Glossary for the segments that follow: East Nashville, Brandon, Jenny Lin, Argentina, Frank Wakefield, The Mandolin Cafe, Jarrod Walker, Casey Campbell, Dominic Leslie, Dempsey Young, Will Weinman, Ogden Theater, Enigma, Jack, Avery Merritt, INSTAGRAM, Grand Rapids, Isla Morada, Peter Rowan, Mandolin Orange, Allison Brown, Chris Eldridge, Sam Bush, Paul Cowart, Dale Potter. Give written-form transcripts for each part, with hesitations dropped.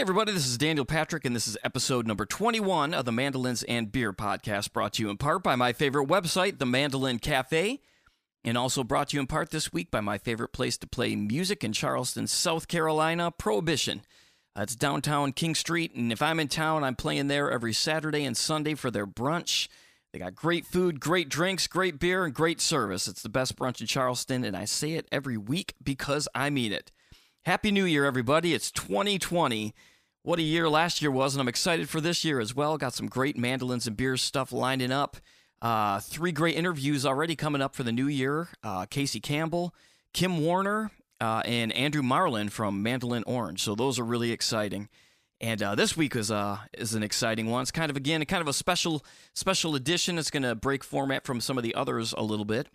Hey everybody, this is Daniel Patrick, and this is episode number 21 of the Mandolins and Beer Podcast, brought to you in part by my favorite website, The Mandolin Cafe, and also brought to you in part this week by my favorite place to play music in Charleston, South Carolina, Prohibition. It's downtown King Street, and if I'm in town, I'm playing there every Saturday and Sunday for their brunch. They got great food, great drinks, great beer, and great service. It's the best brunch in Charleston, and I say it every week because I mean it. Happy New Year, everybody. It's 2020. What a year last year was, and I'm excited for this year as well. Got some great Mandolins and Beer stuff lining up. Three great interviews already coming up for the new year. Casey Campbell, Kim Warner, and Andrew Marlin from Mandolin Orange. So those are really exciting. And this week is an exciting one. It's kind of, again, kind of a special edition. It's going to break format from some of the others a little bit,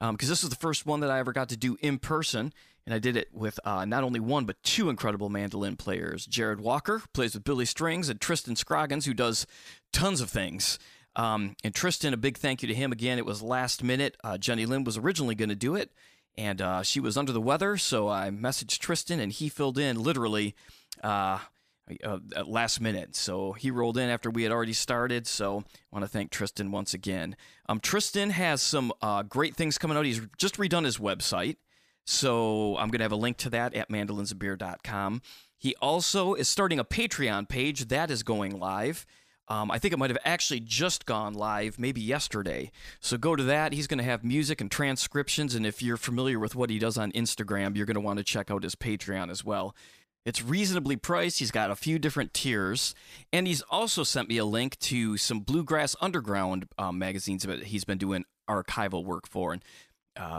because this was the first one that I ever got to do in person, and I did it with not only one, but two incredible mandolin players. Jarrod Walker, who plays with Billy Strings, and Tristan Scroggins, who does tons of things. And Tristan, a big thank you to him. Again, it was last minute. Jenny Lin was originally going to do it, and she was under the weather, so I messaged Tristan, and he filled in literally at last minute. So he rolled in after we had already started. So I want to thank Tristan once again. Tristan has some great things coming out. He's just redone his website, so I'm going to have a link to that at mandolinsandbeer.com. He also is starting a Patreon page that is going live. I think it might have actually just gone live maybe yesterday. So go to that. He's going to have music and transcriptions. And if you're familiar with what he does on Instagram, you're going to want to check out his Patreon as well. It's reasonably priced. He's got a few different tiers. And he's also sent me a link to some Bluegrass Underground magazines that he's been doing archival work for. And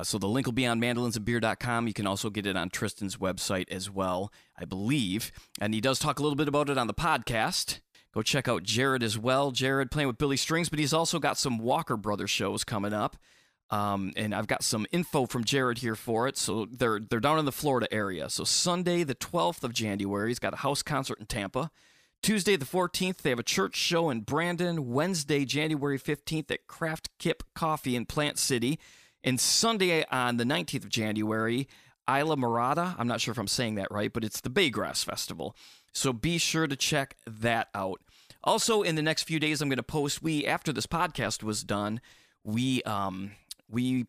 so the link will be on mandolinsandbeer.com. You can also get it on Tristan's website as well, I believe. And he does talk a little bit about it on the podcast. Go check out Jarrod as well. Jarrod playing with Billy Strings, but he's also got some Walker Brothers shows coming up. And I've got some info from Jarrod here for it. So they're down in the Florida area. So Sunday, the 12th of January, he's got a house concert in Tampa. Tuesday, the 14th, they have a church show in Brandon. Wednesday, January 15th at Craft Kip Coffee in Plant City. And Sunday on the 19th of January, Isla Morada. I'm not sure if I'm saying that right, but it's the Baygrass Festival. So be sure to check that out. Also, in the next few days, I'm going to post, after this podcast was done, we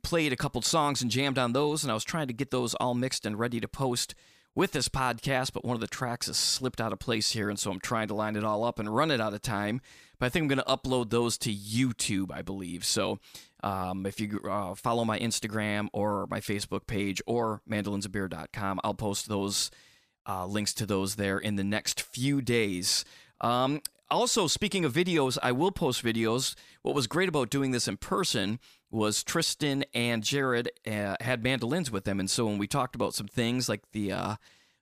played a couple songs and jammed on those, and I was trying to get those all mixed and ready to post with this podcast, but one of the tracks has slipped out of place here, and so I'm trying to line it all up and run it out of time. But I think I'm going to upload those to YouTube, I believe. So if you follow my Instagram or my Facebook page or mandolinsandbeer.com, I'll post those links to those there in the next few days. Also, speaking of videos, I will post videos. What was great about doing this in person was Tristan and Jarrod had mandolins with them, and so when we talked about some things like the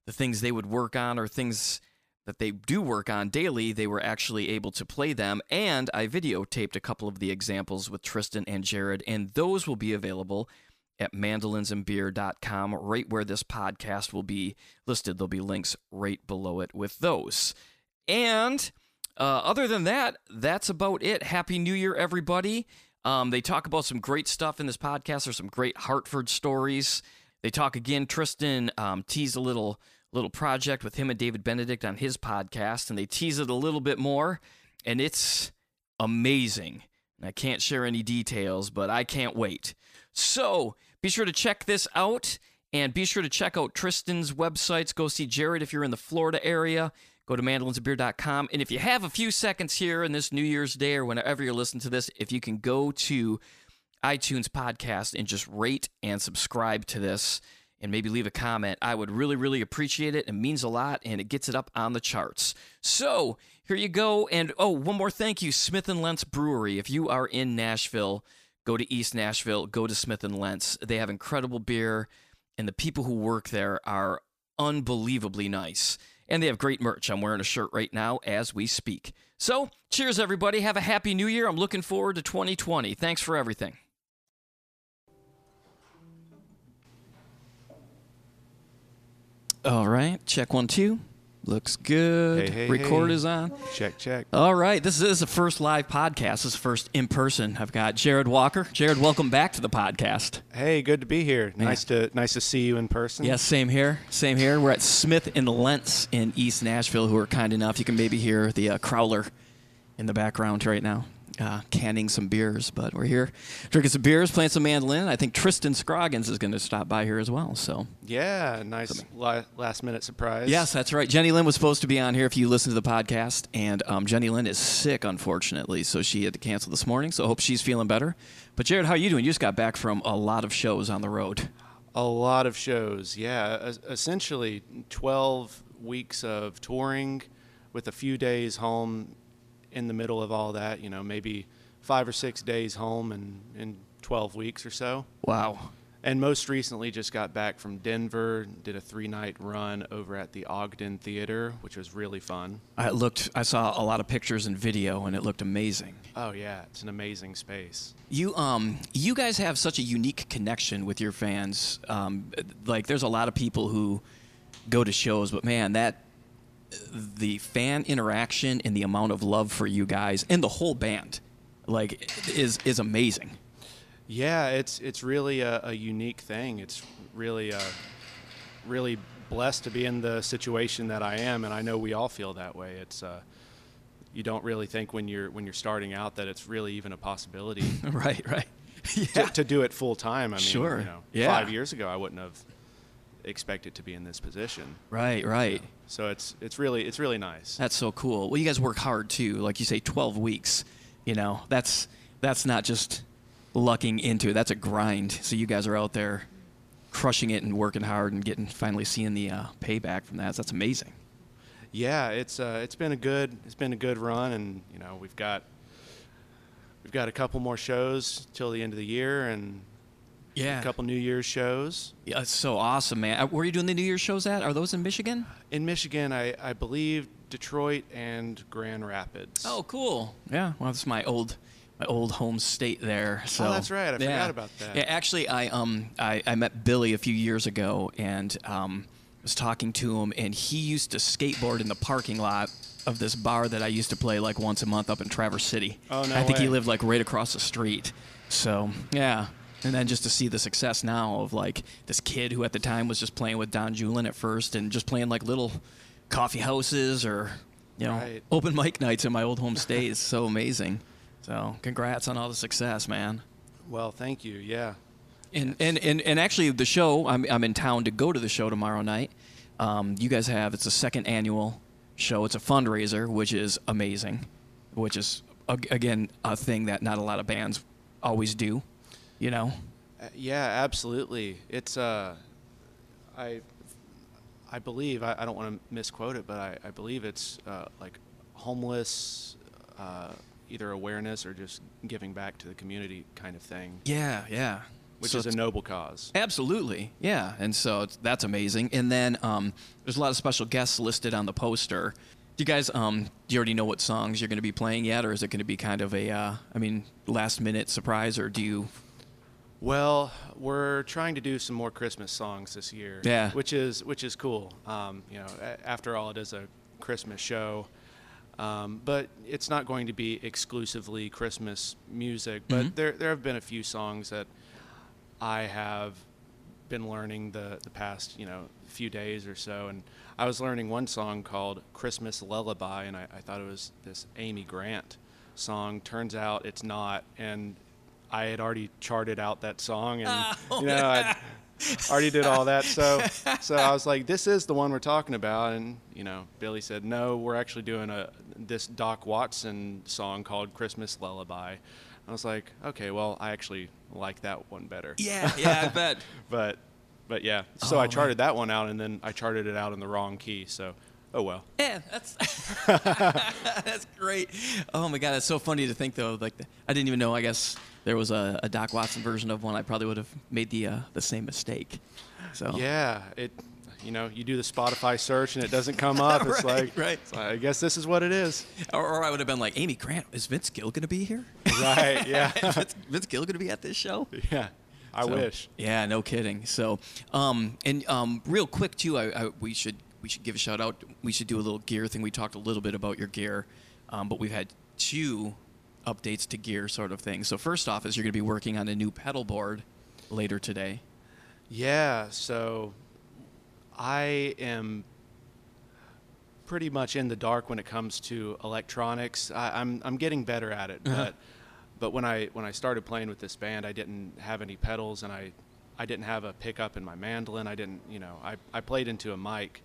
things they would work on or things that they do work on daily, they were actually able to play them, and I videotaped a couple of the examples with Tristan and Jarrod, and those will be available at mandolinsandbeer.com, right where this podcast will be listed. There'll be links right below it with those. And other than that, that's about it. Happy New Year, everybody. They talk about some great stuff in this podcast. There's some great Hartford stories. They talk again. Tristan teased a little project with him and David Benedict on his podcast, and they tease it a little bit more, and it's amazing. I can't share any details, but I can't wait. So be sure to check this out, and be sure to check out Tristan's websites. Go see Jarrod if you're in the Florida area. Go to mandolinsandbeer.com. And if you have a few seconds here in this New Year's Day or whenever you're listening to this, if you can go to iTunes podcast and just rate and subscribe to this and maybe leave a comment, I would really, really appreciate it. It means a lot, and it gets it up on the charts. So here you go. And, one more thank you, Smith & Lentz Brewery. If you are in Nashville, go to East Nashville, go to Smith & Lentz. They have incredible beer, and the people who work there are unbelievably nice. And they have great merch. I'm wearing a shirt right now as we speak. So, cheers, everybody. Have a happy new year. I'm looking forward to 2020. Thanks for everything. All right. Check 1, 2. Looks good. Hey, hey, record is on. Check, check. All right. This is the first live podcast. This is the first in person. I've got Jarrod Walker. Jarrod, welcome back to the podcast. Hey, good to be here. Man. Nice to see you in person. Yeah, same here. Same here. We're at Smith & Lentz in East Nashville, who are kind enough. You can maybe hear the crowler in the background right now, canning some beers. But we're here drinking some beers, playing some mandolin. I think Tristan Scroggins is going to stop by here as well. So yeah, nice last-minute surprise. Yes, that's right. Jenny Lin was supposed to be on here if you listen to the podcast, and Jenny Lin is sick, unfortunately, so she had to cancel this morning. So I hope she's feeling better. But Jarrod, how are you doing? You just got back from a lot of shows on the road. A lot of shows, yeah. Essentially 12 weeks of touring with a few days home. In the middle of all that, you know, maybe 5 or 6 days home in 12 weeks or so. Wow. And most recently just got back from Denver, did a 3-night run over at the Ogden Theater, which was really fun. I saw a lot of pictures and video, and it looked amazing. Oh yeah, it's an amazing space. You guys have such a unique connection with your fans. Like, there's a lot of people who go to shows, but man, the fan interaction and the amount of love for you guys and the whole band, like, is amazing. Yeah, it's really a unique thing. It's really really blessed to be in the situation that I am, and I know we all feel that way. It's you don't really think when you're starting out that it's really even a possibility. right yeah. to do it full time. I mean, sure, you know, yeah. 5 years ago I wouldn't have expected to be in this position. Right. You know? So it's really nice. That's so cool. Well, you guys work hard too. Like you say, 12 weeks, you know, that's not just lucking into it. That's a grind. So you guys are out there crushing it and working hard and finally seeing the payback from that. So that's amazing. Yeah, it's been a good run, and you know, we've got a couple more shows till the end of the year, and yeah, a couple New Year's shows. Yeah, that's so awesome, man. Where are you doing the New Year's shows at? Are those in Michigan? In Michigan, I believe Detroit and Grand Rapids. Oh, cool. Yeah, well, that's my old home state there. So. Oh, that's right. I forgot about that. Yeah, actually, I met Billy a few years ago, and was talking to him, and he used to skateboard in the parking lot of this bar that I used to play like once a month up in Traverse City. Oh, no way. I think he lived like right across the street. So, yeah. And then just to see the success now of, like, this kid who at the time was just playing with Don Julin at first and just playing, like, little coffee houses or, you know, right. Open mic nights in my old home state is so amazing. So congrats on all the success, man. Well, thank you, yeah. And actually the show, I'm in town to go to the show tomorrow night. You guys have, it's the second annual show. It's a fundraiser, which is amazing, which is, again, a thing that not a lot of bands always do. You know? Yeah, absolutely. It's I believe, I don't want to misquote it, but I believe it's like homeless, either awareness or just giving back to the community kind of thing. Yeah. Which is a noble cause. Absolutely, yeah. And so that's amazing. And then there's a lot of special guests listed on the poster. Do you guys, do you already know what songs you're going to be playing yet, or is it going to be kind of a, last-minute surprise, or do you... Well, we're trying to do some more Christmas songs this year, yeah. which is cool. You know, after all, it is a Christmas show, but it's not going to be exclusively Christmas music. But mm-hmm. there have been a few songs that I have been learning the past, you know, few days or so, and I was learning one song called "Christmas Lullaby," and I thought it was this Amy Grant song. Turns out it's not, and I had already charted out that song, and you know, I already did all that. So I was like, "This is the one we're talking about." And you know, Billy said, "No, we're actually doing this Doc Watson song called Christmas Lullaby." I was like, "Okay, well, I actually like that one better." Yeah, I bet. but yeah, so I charted that one out, and then I charted it out in the wrong key. So. Oh, well. Yeah, that's that's great. Oh, my God, that's so funny to think, though. Like, I didn't even know, I guess, there was a Doc Watson version of one. I probably would have made the same mistake. So yeah, you know, you do the Spotify search, and it doesn't come up. It's right. It's like, I guess this is what it is. Or I would have been like, Amy Grant, is Vince Gill going to be here? Right, yeah. Vince Gill going to be at this show? Yeah. I wish. Yeah, no kidding. So, real quick, too, we should... we should give a shout out. We should do a little gear thing. We talked a little bit about your gear, but we've had two updates to gear sort of thing. So first off is you're going to be working on a new pedal board later today. Yeah, so I am pretty much in the dark when it comes to electronics. I'm getting better at it, but when I started playing with this band, I didn't have any pedals, and I didn't have a pickup in my mandolin. I didn't, you know, I played into a mic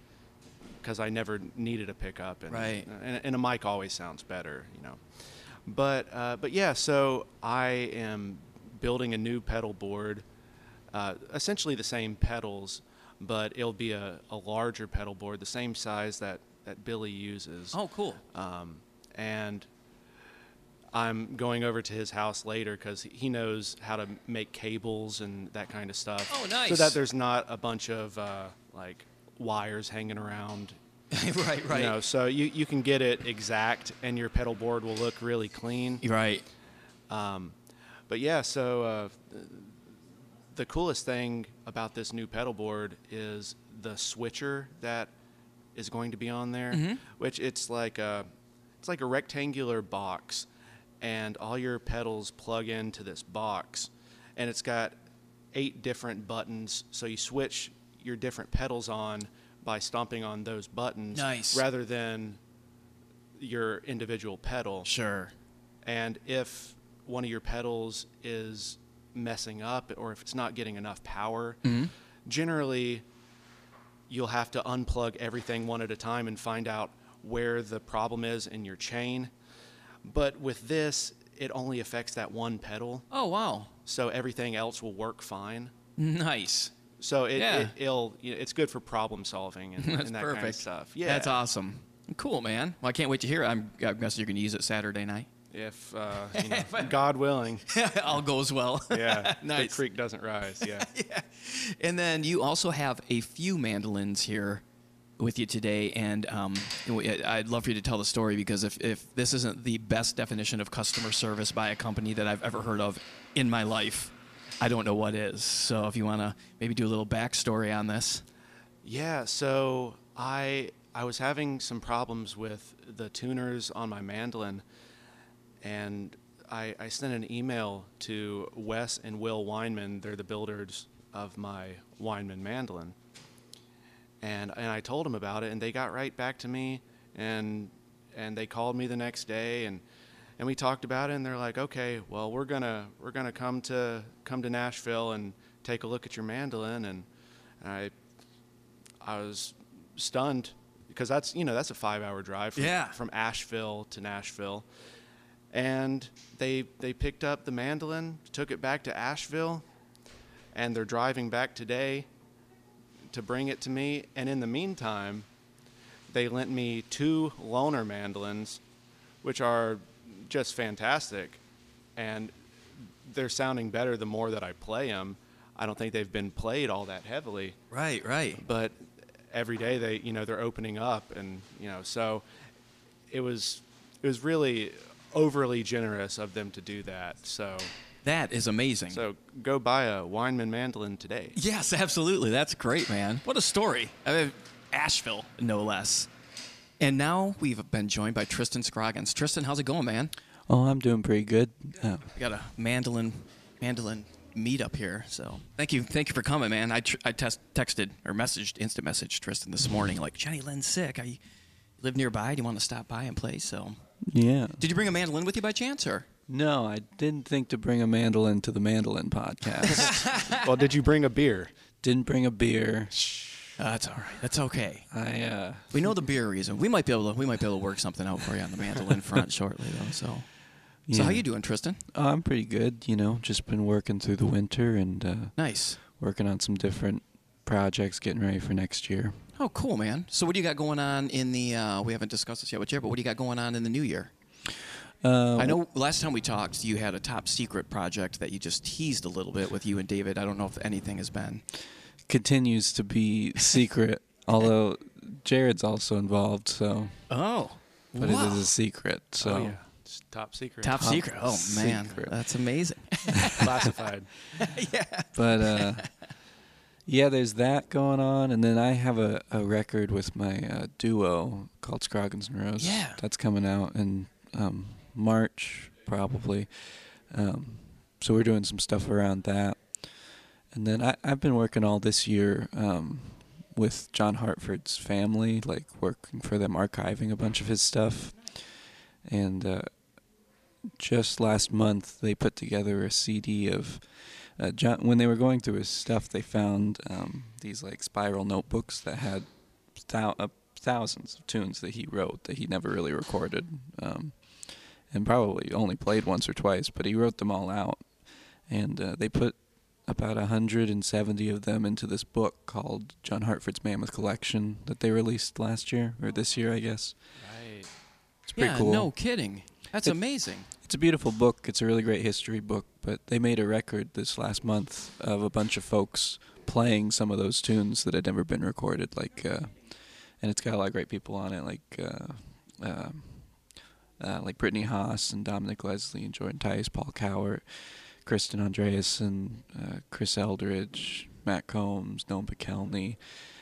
because I never needed a pickup, and, right. and a mic always sounds better, you know. But yeah, so I am building a new pedal board, essentially the same pedals, but it'll be a larger pedal board, the same size that Billy uses. Oh, cool. And I'm going over to his house later because he knows how to make cables and that kind of stuff. Oh, nice. So that there's not a bunch of, like, wires hanging around. Right, right. You know, so you can get it exact, and your pedal board will look really clean. Right. But, yeah, so the coolest thing about this new pedal board is the switcher that is going to be on there, mm-hmm. which it's like a rectangular box, and all your pedals plug into this box, and it's got 8 different buttons, so you switch your different pedals on by stomping on those buttons. Nice. Rather than your individual pedal. Sure. And if one of your pedals is messing up, or if it's not getting enough power, mm-hmm. generally you'll have to unplug everything one at a time and find out where the problem is in your chain. But with this, it only affects that one pedal. Oh, wow. So everything else will work fine. Nice. So it's good for problem solving and that perfect. Kind of stuff. Yeah. That's awesome. Cool, man. Well, I can't wait to hear it. I guess you're going to use it Saturday night. If, you know, God willing. All goes well. Yeah. Nice. The creek doesn't rise. Yeah. Yeah. And then you also have a few mandolins here with you today, and I'd love for you to tell the story, because if this isn't the best definition of customer service by a company that I've ever heard of in my life, I don't know what is. So if you want to maybe do a little backstory on this. Yeah, so I was having some problems with the tuners on my mandolin, and I sent an email to Wes and Will Weinman. They're the builders of my Weinman mandolin. And I told them about it, and they got right back to me, and they called me the next day, and we talked about it, and they're like, okay, well, we're gonna come to Nashville and take a look at your mandolin, and I was stunned, because that's a 5-hour drive from Asheville to Nashville, and they picked up the mandolin, took it back to Asheville, and they're driving back today to bring it to me. And in the meantime, they lent me 2 loaner mandolins, which are just fantastic, and they're sounding better the more that I play them. I don't think they've been played all that heavily. Right, right. But every day they're opening up, and so it was really overly generous of them to do that. So that is amazing. So go buy a Weinman mandolin today. Yes, absolutely. That's great, man. What a story. I mean, Asheville, no less. And now we've been joined by Tristan Scroggins. Tristan, how's it going, man? Oh, I'm doing pretty good. Yeah. We got a mandolin meetup here. So thank you for coming, man. Instant messaged Tristan this morning, like, Jenny Lin's sick. I live nearby. Do you want to stop by and play? So yeah. Did you bring a mandolin with you by chance, or? No, I didn't think to bring a mandolin to the Mandolin Podcast. Well, did you bring a beer? Didn't bring a beer. That's all right. That's okay. We know the beer reason. We might be able to work something out for you on the mandolin front shortly, though. So, yeah. So how you doing, Tristan? I'm pretty good. Just been working through the winter and nice working on some different projects, getting ready for next year. Oh, cool, man. So, what do you got going on in the? We haven't discussed this yet with Jared, but what do you got going on in the new year? I know last time we talked, you had a top secret project that you just teased a little bit with you and David. I don't know if anything has been. Continues to be secret, although Jared's also involved, so. Oh. But wow. It is a secret, so. Oh, yeah. It's top secret. Top secret. Oh, man. Secret. That's amazing. Classified. Yeah. But, Yeah, there's that going on, and then I have a record with my duo called Scroggins and Rose. Yeah, that's coming out in March probably. So we're doing some stuff around that, and then I've been working all this year with John Hartford's family, like working for them, archiving a bunch of his stuff, and just last month they put together a CD of John. When they were going through his stuff, they found these like spiral notebooks that had thousands of tunes that he wrote that he never really recorded, and probably only played once or twice, but he wrote them all out, and they put about 170 of them into this book called John Hartford's Mammoth Collection that they released last year, or this year, I guess. Right. It's pretty cool. Yeah, no kidding. That's amazing. It's a beautiful book. It's a really great history book, but they made a record this last month of a bunch of folks playing some of those tunes that had never been recorded, like, and it's got a lot of great people on it, like Brittany Haas and Dominic Leslie and Jordan Tice, Paul Cowart, Kristen Andreasen, Chris Eldridge, Matt Combs, Noam Pikelny.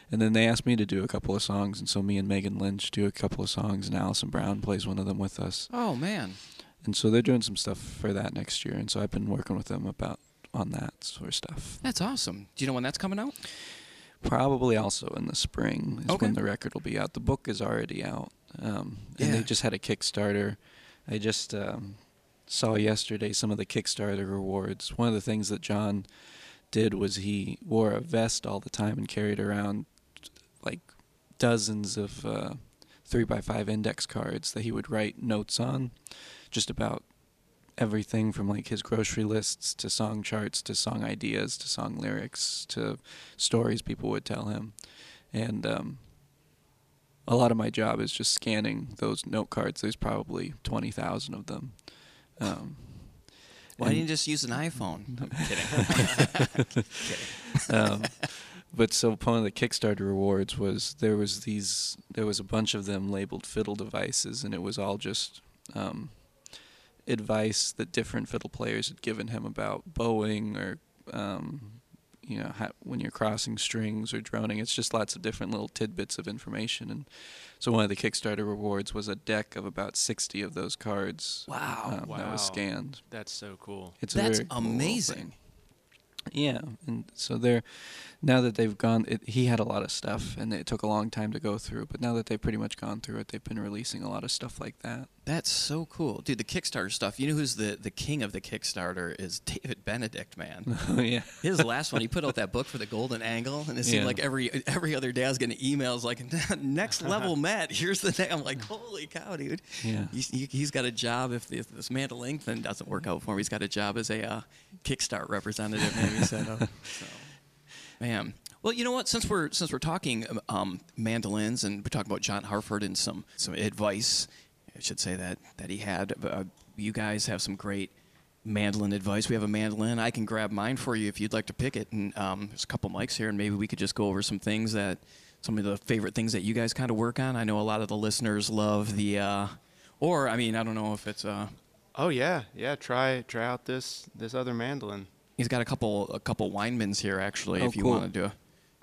And then they asked me to do a couple of songs, and so me and Megan Lynch do a couple of songs, and Allison Brown plays one of them with us. Oh, man. And so they're doing some stuff for that next year, and so I've been working with them on that sort of stuff. That's awesome. Do you know when that's coming out? Probably also in the spring is when the record will be out. The book is already out, and they just had a Kickstarter. I just... saw yesterday some of the Kickstarter rewards. One of the things that John did was he wore a vest all the time and carried around like dozens of 3x5 index cards that he would write notes on, just about everything from like his grocery lists to song charts to song ideas to song lyrics to stories people would tell him. And a lot of my job is just scanning those note cards. There's probably 20,000 of them. Why didn't you just use an iPhone? I'm kidding. But so one of the Kickstarter rewards was there was a bunch of them labeled fiddle devices, and it was all just advice that different fiddle players had given him about bowing or how, when you're crossing strings or droning. It's just lots of different little tidbits of information. And so one of the Kickstarter rewards was a deck of about 60 of those cards. Wow. That was scanned. That's so cool. That's amazing. Cool. Yeah. And so now that they've gone, he had a lot of stuff, and it took a long time to go through. But now that they've pretty much gone through it, they've been releasing a lot of stuff like that. That's so cool. Dude, the Kickstarter stuff, you know who's the king of the Kickstarter is David Benedict, man. Oh, yeah. His last one, he put out that book for the Golden Angle, and it seemed like every other day I was getting emails like, next level Matt, here's the name. I'm like, holy cow, dude. Yeah. He's got a job, if this mandolin thing doesn't work out for him, he's got a job as a Kickstarter representative, maybe. So. Man. Well, you know what? Since we're talking mandolins and we're talking about John Hartford and some advice, I should say that he had. You guys have some great mandolin advice. We have a mandolin. I can grab mine for you if you'd like to pick it. And there's a couple mics here, and maybe we could just go over some of the favorite things that you guys kind of work on. I know a lot of the listeners love the, I don't know if it's. Oh yeah. Try out this other mandolin. He's got a couple Weinmans here actually. If you want to do it.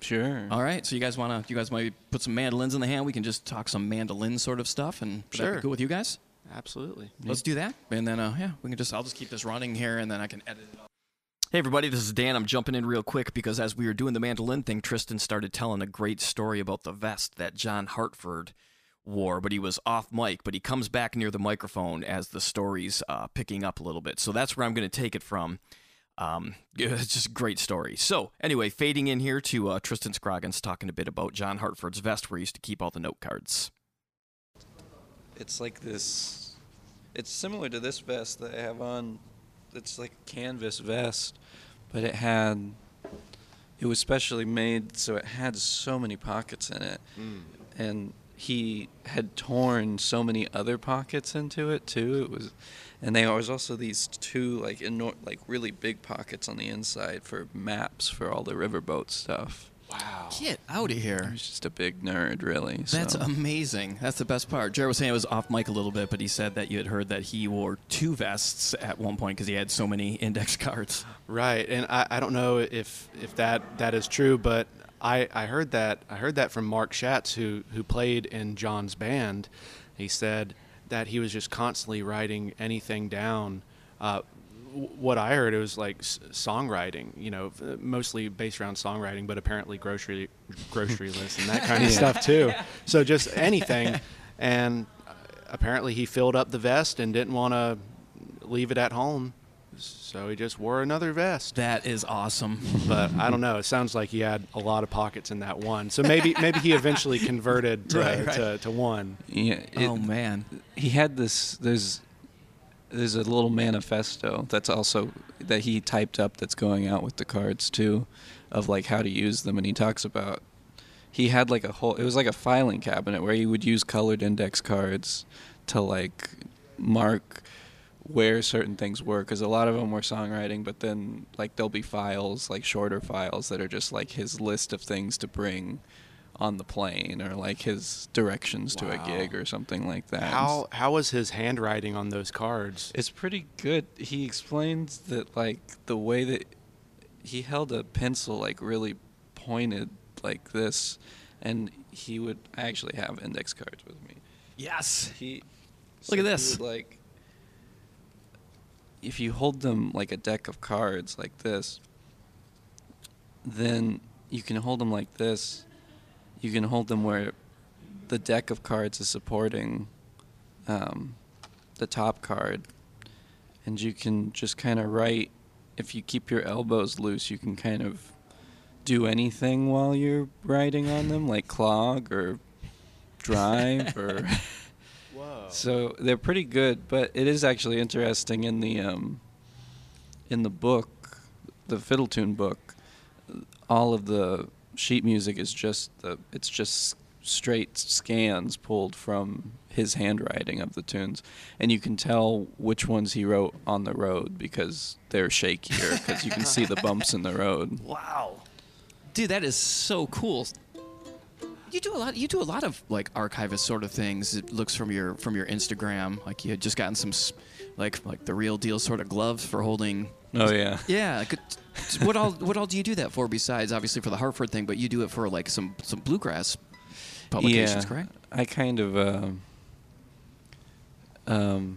Sure. All right. So you guys might put some mandolins in the hand. We can just talk some mandolin sort of stuff, and that'd be cool with you guys. Absolutely. Let's do that, and then I'll just keep this running here, and then I can edit it up. Hey everybody, this is Dan. I'm jumping in real quick because as we were doing the mandolin thing, Tristan started telling a great story about the vest that John Hartford wore, but he was off mic. But he comes back near the microphone as the story's picking up a little bit. So that's where I'm going to take it from. It's just a great story. So anyway, fading in here to Tristan Scroggins talking a bit about John Hartford's vest where he used to keep all the note cards. It's like this, it's similar to this vest that I have on. It's like a canvas vest, but it was specially made so it had so many pockets in it. Mm. And he had torn so many other pockets into it too. And there was also these two like really big pockets on the inside for maps for all the riverboat stuff. Wow. Get out of here. He's just a big nerd, really. So. That's amazing. That's the best part. Jarrod was saying it was off mic a little bit, but he said that you had heard that he wore two vests at one point because he had so many index cards. Right. And I don't know if that is true, but I heard that. I heard that from Mark Schatz, who played in John's band. He said that he was just constantly writing anything down. What I heard, it was like songwriting, you know, mostly based around songwriting, but apparently grocery lists and that kind of stuff too. So just anything. And apparently he filled up the vest and didn't want to leave it at home. So he just wore another vest. That is awesome. But I don't know. It sounds like he had a lot of pockets in that one. So maybe he eventually converted to one. Yeah, oh, man. He had this – there's a little manifesto that's also – that he typed up that's going out with the cards too, of like how to use them. And he talks about – he had like a whole – it was like a filing cabinet where he would use colored index cards to like mark – where certain things were, because a lot of them were songwriting, but then like there'll be files, like shorter files that are just like his list of things to bring on the plane, or like his directions to a gig or something like that. How was his handwriting on those cards? It's pretty good. He explains that like the way that he held a pencil like really pointed like this, and he would actually have index cards with me. Yes. Look at this. He would, like, if you hold them like a deck of cards like this, then you can hold them like this. You can hold them where the deck of cards is supporting the top card. And you can just kind of write, if you keep your elbows loose, you can kind of do anything while you're writing on them, like clog or drive or... Whoa. So they're pretty good, but it is actually interesting in the book, the fiddle tune book, all of the sheet music is just it's just straight scans pulled from his handwriting of the tunes, and you can tell which ones he wrote on the road because they're shakier, because you can see the bumps in the road. Wow, dude, that is so cool. You do a lot of like archivist sort of things. It looks from your Instagram like you had just gotten some like the real deal sort of gloves for holding. Oh yeah. Yeah. What all do you do that for besides obviously for the Hartford thing? But you do it for like some bluegrass publications, yeah, correct? I kind of I've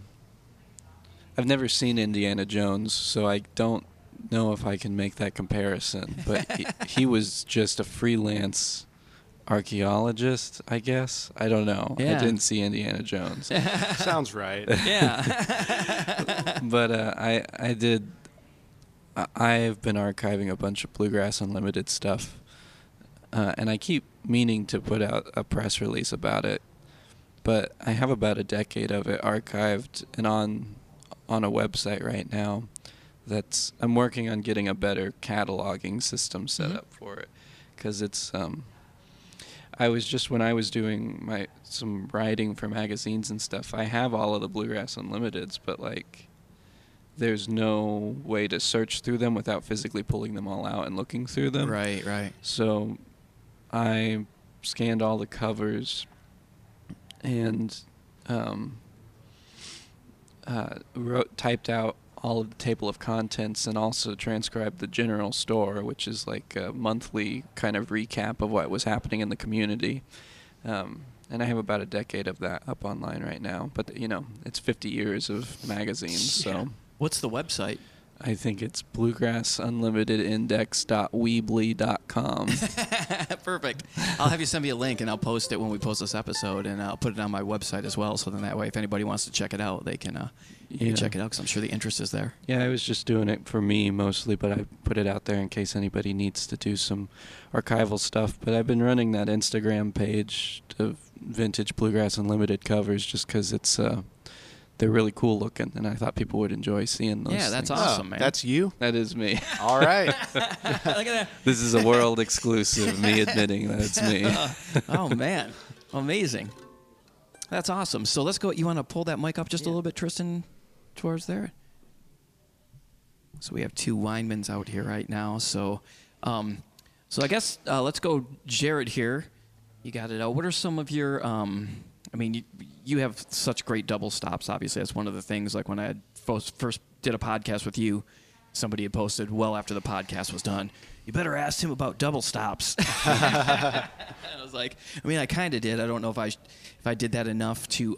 never seen Indiana Jones, so I don't know if I can make that comparison. But he was just a freelance archaeologist, I guess. I don't know. Yeah. I didn't see Indiana Jones. Sounds right. Yeah. But I've been archiving a bunch of Bluegrass Unlimited stuff, and I keep meaning to put out a press release about it, but I have about a decade of it archived and on a website right now that's, I'm working on getting a better cataloging system set up for it, because it's... I was just, when I was doing some writing for magazines and stuff, I have all of the Bluegrass Unlimiteds, but like there's no way to search through them without physically pulling them all out and looking through them. Right. So I scanned all the covers and typed out all of the table of contents, and also transcribed the general store, which is like a monthly kind of recap of what was happening in the community. And I have about a decade of that up online right now. But, you know, it's 50 years of magazines. So, what's the website? I think it's bluegrassunlimitedindex.weebly.com. Perfect. I'll have you send me a link, and I'll post it when we post this episode, and I'll put it on my website as well. So then that way, if anybody wants to check it out, they can check it out, because I'm sure the interest is there. Yeah, I was just doing it for me mostly, but I put it out there in case anybody needs to do some archival stuff. But I've been running that Instagram page of vintage Bluegrass Unlimited covers just because it's... they're really cool looking, and I thought people would enjoy seeing those. Yeah, that's things. Awesome, man. That's you? That is me. All right. Look at that. This is a world exclusive, me admitting that it's me. Oh, man. Amazing. That's awesome. So let's go. You want to pull that mic up just a little bit, Tristan, towards there? So we have two Weinmans out here right now. So So I guess let's go, Jarrod, here. You got it out. What are some of your, I mean, you have such great double stops, obviously. That's one of the things, like when I had first did a podcast with you, somebody had posted well after the podcast was done, you better ask him about double stops. And I was like, I mean, I kind of did. I don't know if I did that enough to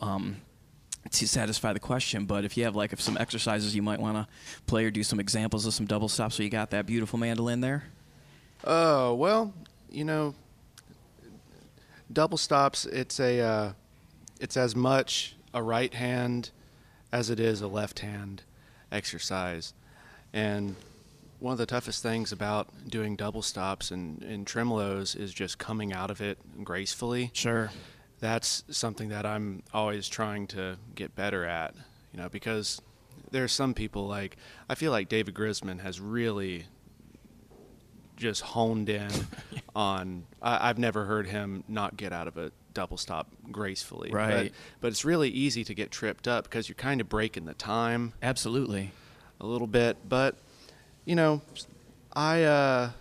satisfy the question, but if you have like some exercises you might want to play or do some examples of some double stops, so you got that beautiful mandolin there. Well, you know, double stops, it's as much a right hand as it is a left hand exercise. And one of the toughest things about doing double stops and tremolos is just coming out of it gracefully. Sure. That's something that I'm always trying to get better at, you know, because there are some people like, I feel like David Grisman has really just honed in on, I've never heard him not get out of a double stop gracefully. Right. But it's really easy to get tripped up because you're kind of breaking the time. Absolutely. A little bit, but you know, I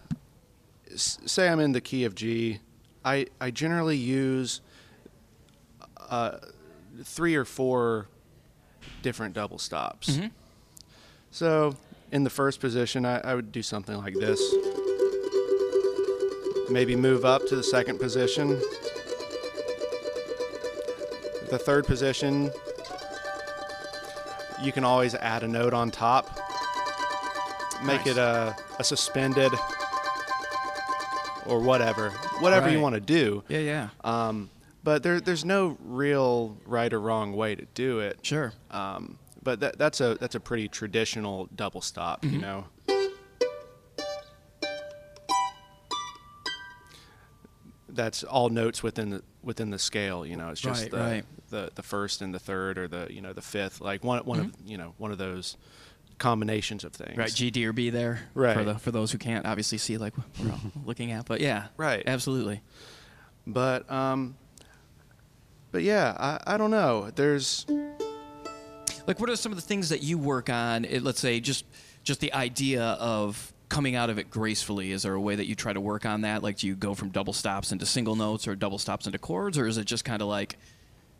say I'm in the key of G. I generally use 3 or 4 different double stops. Mm-hmm. So in the first position, I would do something like this. Maybe move up to the second position. The third position, you can always add a note on top. Make it a suspended or whatever right. You want to do. Yeah, yeah. But there's no real right or wrong way to do it. Sure. But that's a pretty traditional double stop, mm-hmm. You know. That's all notes within the scale, you know. It's just the first and the third, or the, you know, the fifth, like one mm-hmm. of, you know, one of those combinations of things. Right, G, D, or B there. Right. For those who can't obviously see like what we're looking at, but yeah. Right. Absolutely. But yeah, I don't know. There's like, what are some of the things that you work on? Let's say just the idea of coming out of it gracefully. Is there a way that you try to work on that? Like, do you go from double stops into single notes, or double stops into chords, or is it just kind of like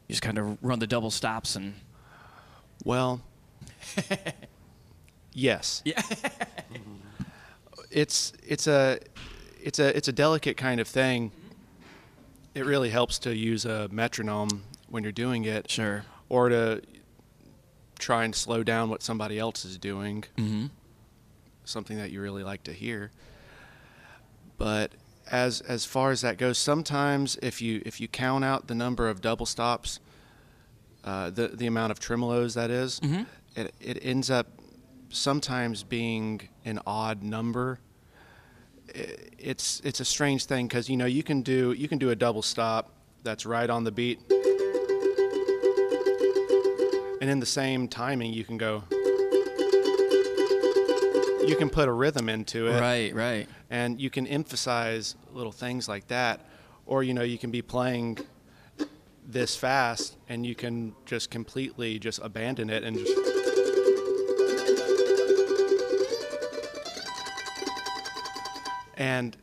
you just kind of run the double stops and? Well, yes. Yeah. It's a delicate kind of thing. It really helps to use a metronome when you're doing it. Sure. Or to try and slow down what somebody else is doing. Mm-hmm. Something that you really like to hear. But as far as that goes, sometimes if you count out the number of double stops, the amount of tremolos that is, mm-hmm. it ends up sometimes being an odd number. It's a strange thing, because you know, you can do a double stop that's right on the beat, and in the same timing you can go. You can put a rhythm into it. Right, right. And you can emphasize little things like that. Or, you know, you can be playing this fast and you can just completely just abandon it and just... And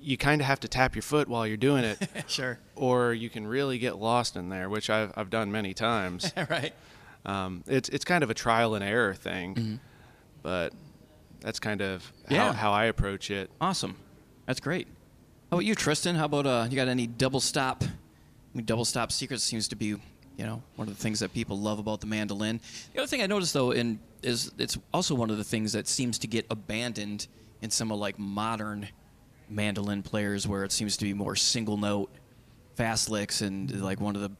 you kind of have to tap your foot while you're doing it. Sure. Or you can really get lost in there, which I've done many times. Right. It's kind of a trial and error thing. Mm-hmm. But that's kind of how I approach it. Awesome. That's great. How about you, Tristan? How about you got any double stop? I mean, double stop secrets seems to be, you know, one of the things that people love about the mandolin. The other thing I noticed, though, is it's also one of the things that seems to get abandoned in some of, like, modern mandolin players, where it seems to be more single note, fast licks, and, like, one of the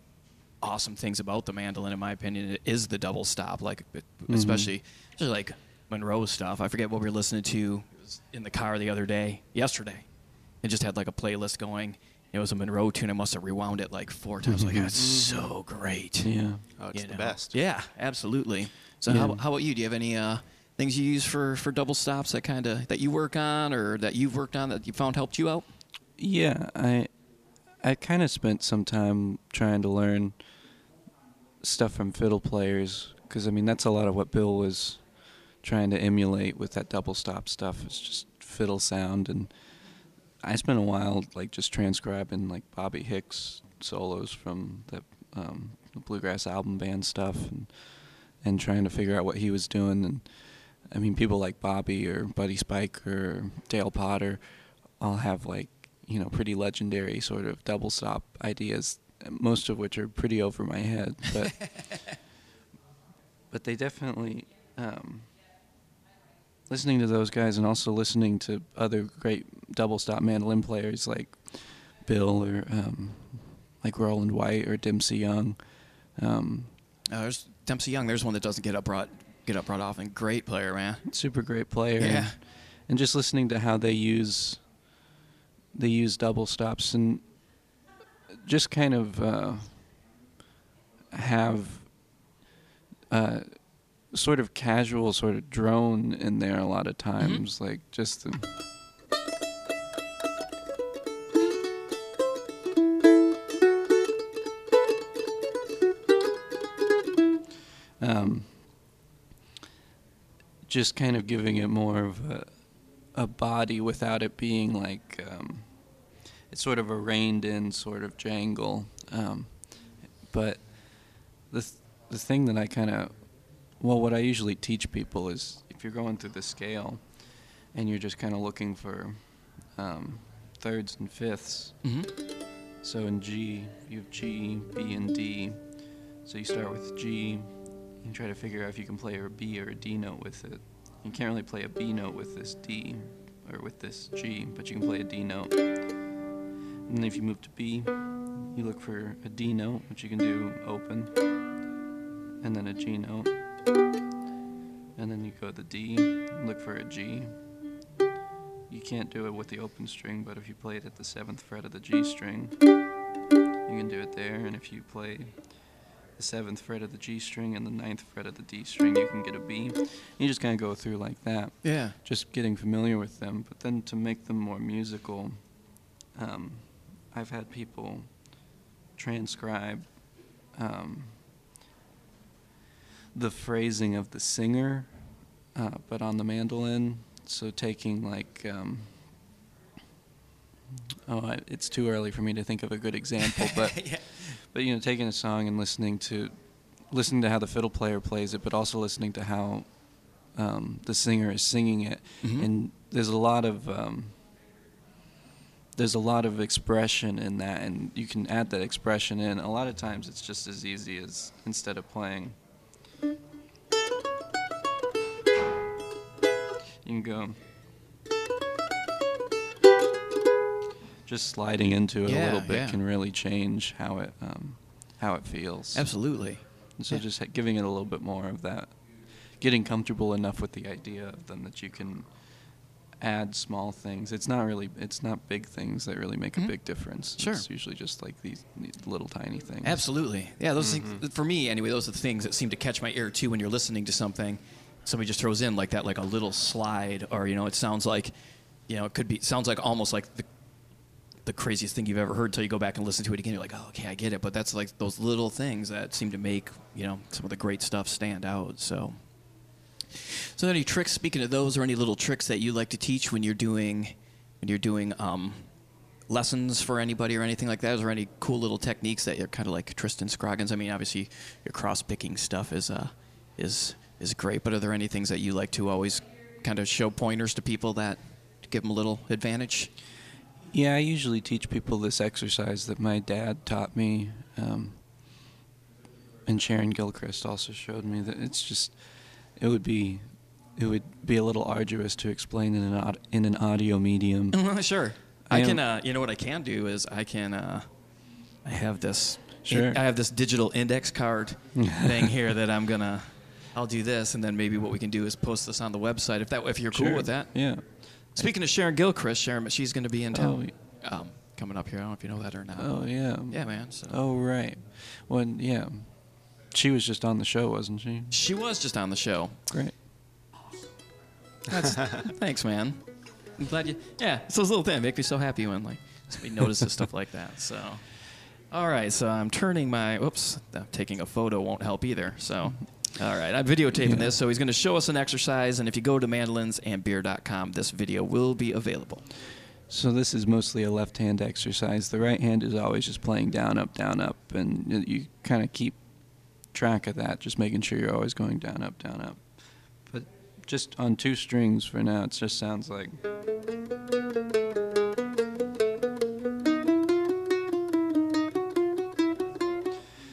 awesome things about the mandolin, in my opinion, is the double stop, like, especially mm-hmm. just, like, Monroe stuff. I forget what we were listening to. It was in the car the other day, yesterday. It just had like a playlist going. It was a Monroe tune. I must have rewound it like 4 times. Mm-hmm. Like, that's so great. Yeah. Oh, it's the best. Yeah, absolutely. So yeah. How about you? Do you have any things you use for double stops that kind of that you work on, or that you've worked on that you found helped you out? Yeah, I kind of spent some time trying to learn stuff from fiddle players, because I mean that's a lot of what Bill was trying to emulate with that double stop stuff. It's just fiddle sound, and I spent a while like just transcribing like Bobby Hicks solos from the Bluegrass Album Band stuff, and trying to figure out what he was doing. And I mean, people like Bobby or Buddy Spiker or Dale Potter all have like, you know, pretty legendary sort of double stop ideas, most of which are pretty over my head, but but they definitely, listening to those guys and also listening to other great double stop mandolin players like Bill or like Roland White or Dempsey Young. There's Dempsey Young. There's one that doesn't get up brought often. Great player, man. Super great player. Yeah. And just listening to how they use double stops and just kind of have sort of casual sort of drone in there a lot of times, mm-hmm. like just the just kind of giving it more of a body without it being like it's sort of a reined in sort of jangle. But the thing that I kind of, well, what I usually teach people is if you're going through the scale and you're just kind of looking for thirds and fifths, mm-hmm. so in G, you have G, B, and D. So you start with G and try to figure out if you can play a B or a D note with it. You can't really play a B note with this D or with this G, but you can play a D note. And then if you move to B, you look for a D note, which you can do open, and then a G note. And then you go to the D, look for a G. You can't do it with the open string, but if you play it at the 7th fret of the G string, you can do it there. And if you play the 7th fret of the G string and the 9th fret of the D string, you can get a B. And you just kind of go through like that. Yeah. Just getting familiar with them. But then to make them more musical, I've had people transcribe the phrasing of the singer, but on the mandolin. So taking like, it's too early for me to think of a good example, but yeah. But you know, taking a song and listening to how the fiddle player plays it, but also listening to how the singer is singing it, mm-hmm. and there's a lot of expression in that, and you can add that expression in. A lot of times, it's just as easy as instead of playing, you can go just sliding into it a little bit can really change how it feels. Absolutely. And so just giving it a little bit more of that, getting comfortable enough with the idea of them that you can add small things. It's not big things that really make mm-hmm. a big difference. Sure. It's usually just like these little tiny things. Absolutely. Yeah, those mm-hmm. things, for me anyway, those are the things that seem to catch my ear too when you're listening to something. Somebody just throws in like that, like a little slide, or, you know, it sounds like, you know, it could be, sounds like almost like the craziest thing you've ever heard until you go back and listen to it again. You're like, oh, okay, I get it. But that's like those little things that seem to make, you know, some of the great stuff stand out. So any tricks, speaking of those, or any little tricks that you like to teach when you're doing lessons for anybody or anything like that? Is there any cool little techniques that you're kind of like Tristan Scroggins? I mean, obviously your cross-picking stuff is great, but are there any things that you like to always kind of show pointers to people that to give them a little advantage? Yeah, I usually teach people this exercise that my dad taught me, and Sharon Gilchrist also showed me, that it's just, it would be a little arduous to explain in an audio medium. Sure. What I can do is I have this, sure. I have this digital index card thing here that I'll do this, and then maybe what we can do is post this on the website if you're cool with that. Yeah. Speaking of Sharon Gilchrist, she's going to be in town coming up here. I don't know if you know that or not. Oh yeah. Yeah, man. So. Oh right. Well, yeah. She was just on the show, wasn't she? She was just on the show. Great. Thanks, man. I'm glad you. Yeah. It's those little things make me so happy when like somebody notices stuff like that. So. All right. So I'm taking a photo won't help either. So. All right. I'm videotaping this, so he's going to show us an exercise, and if you go to mandolinsandbeer.com, this video will be available. So this is mostly a left-hand exercise. The right hand is always just playing down, up, and you kind of keep track of that, just making sure you're always going down, up. But just on two strings for now, it just sounds like...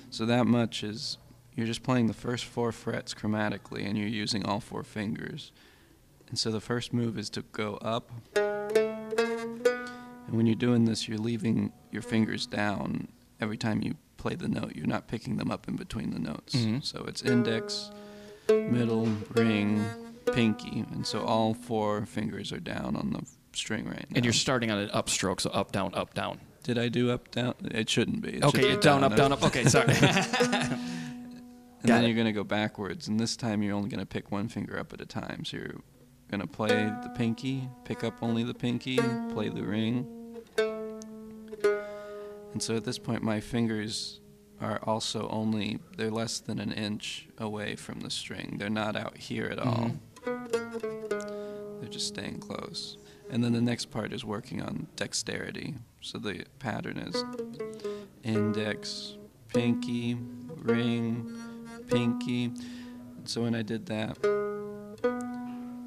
So that much is, you're just playing the first four frets chromatically, and you're using all four fingers. And so the first move is to go up. And when you're doing this, you're leaving your fingers down every time you play the note. You're not picking them up in between the notes. Mm-hmm. So it's index, middle, ring, pinky. And so all four fingers are down on the string right now. And you're starting on an up stroke, so up, down, up, down. Did I do up, down? It shouldn't be. It okay, should be down, up. Okay, sorry. Then you're going to go backwards, and this time you're only going to pick one finger up at a time. So you're going to play the pinky, pick up only the pinky, play the ring. And so at this point, my fingers are also only, they're less than an inch away from the string. They're not out here at all. Mm-hmm. They're just staying close. And then the next part is working on dexterity. So the pattern is index, pinky, ring, pinky. And so when I did that,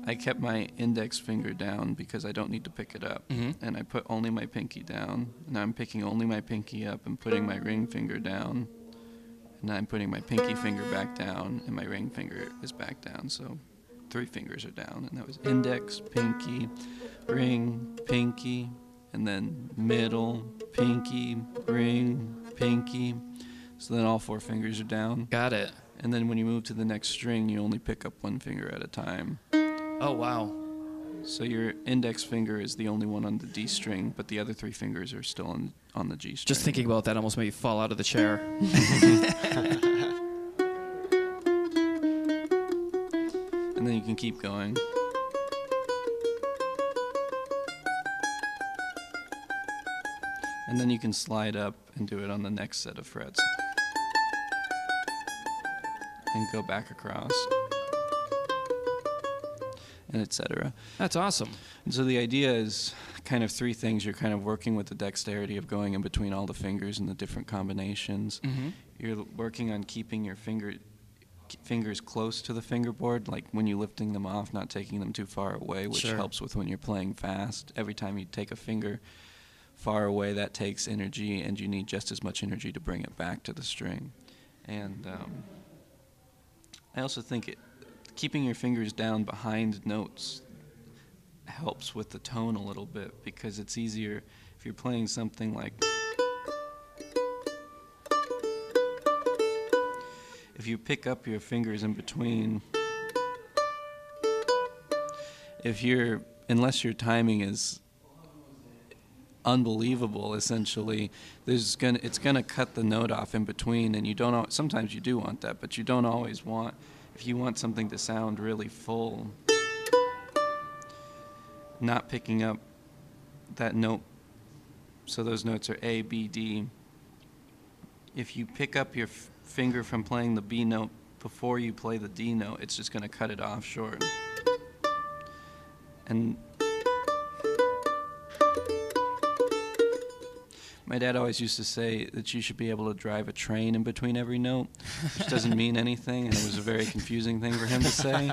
I kept my index finger down because I don't need to pick it up. Mm-hmm. And I put only my pinky down. And I'm picking only my pinky up and putting my ring finger down. And I'm putting my pinky finger back down and my ring finger is back down. So three fingers are down. And that was index, pinky, ring, pinky, and then middle, pinky, ring, pinky. So then all four fingers are down. Got it. And then when you move to the next string, you only pick up one finger at a time. Oh, wow. So your index finger is the only one on the D string, but the other three fingers are still on the G string. Just thinking about that almost made me fall out of the chair. And then you can keep going. And then you can slide up and do it on the next set of frets. And go back across. And etc. That's awesome. And so the idea is kind of three things. You're kind of working with the dexterity of going in between all the fingers and the different combinations. Mm-hmm. You're working on keeping your fingers close to the fingerboard, like when you're lifting them off, not taking them too far away, which helps with when you're playing fast. Every time you take a finger far away, that takes energy, and you need just as much energy to bring it back to the string. And I also think keeping your fingers down behind notes helps with the tone a little bit, because it's easier if you're playing something like... If you pick up your fingers in between, unless your timing is unbelievable, essentially, it's gonna cut the note off in between, and you don't. Sometimes you do want that, but you don't always want. If you want something to sound really full, not picking up that note. So those notes are A, B, D. If you pick up your finger from playing the B note before you play the D note, it's just going to cut it off short. And my dad always used to say that you should be able to drive a train in between every note, which doesn't mean anything, and it was a very confusing thing for him to say.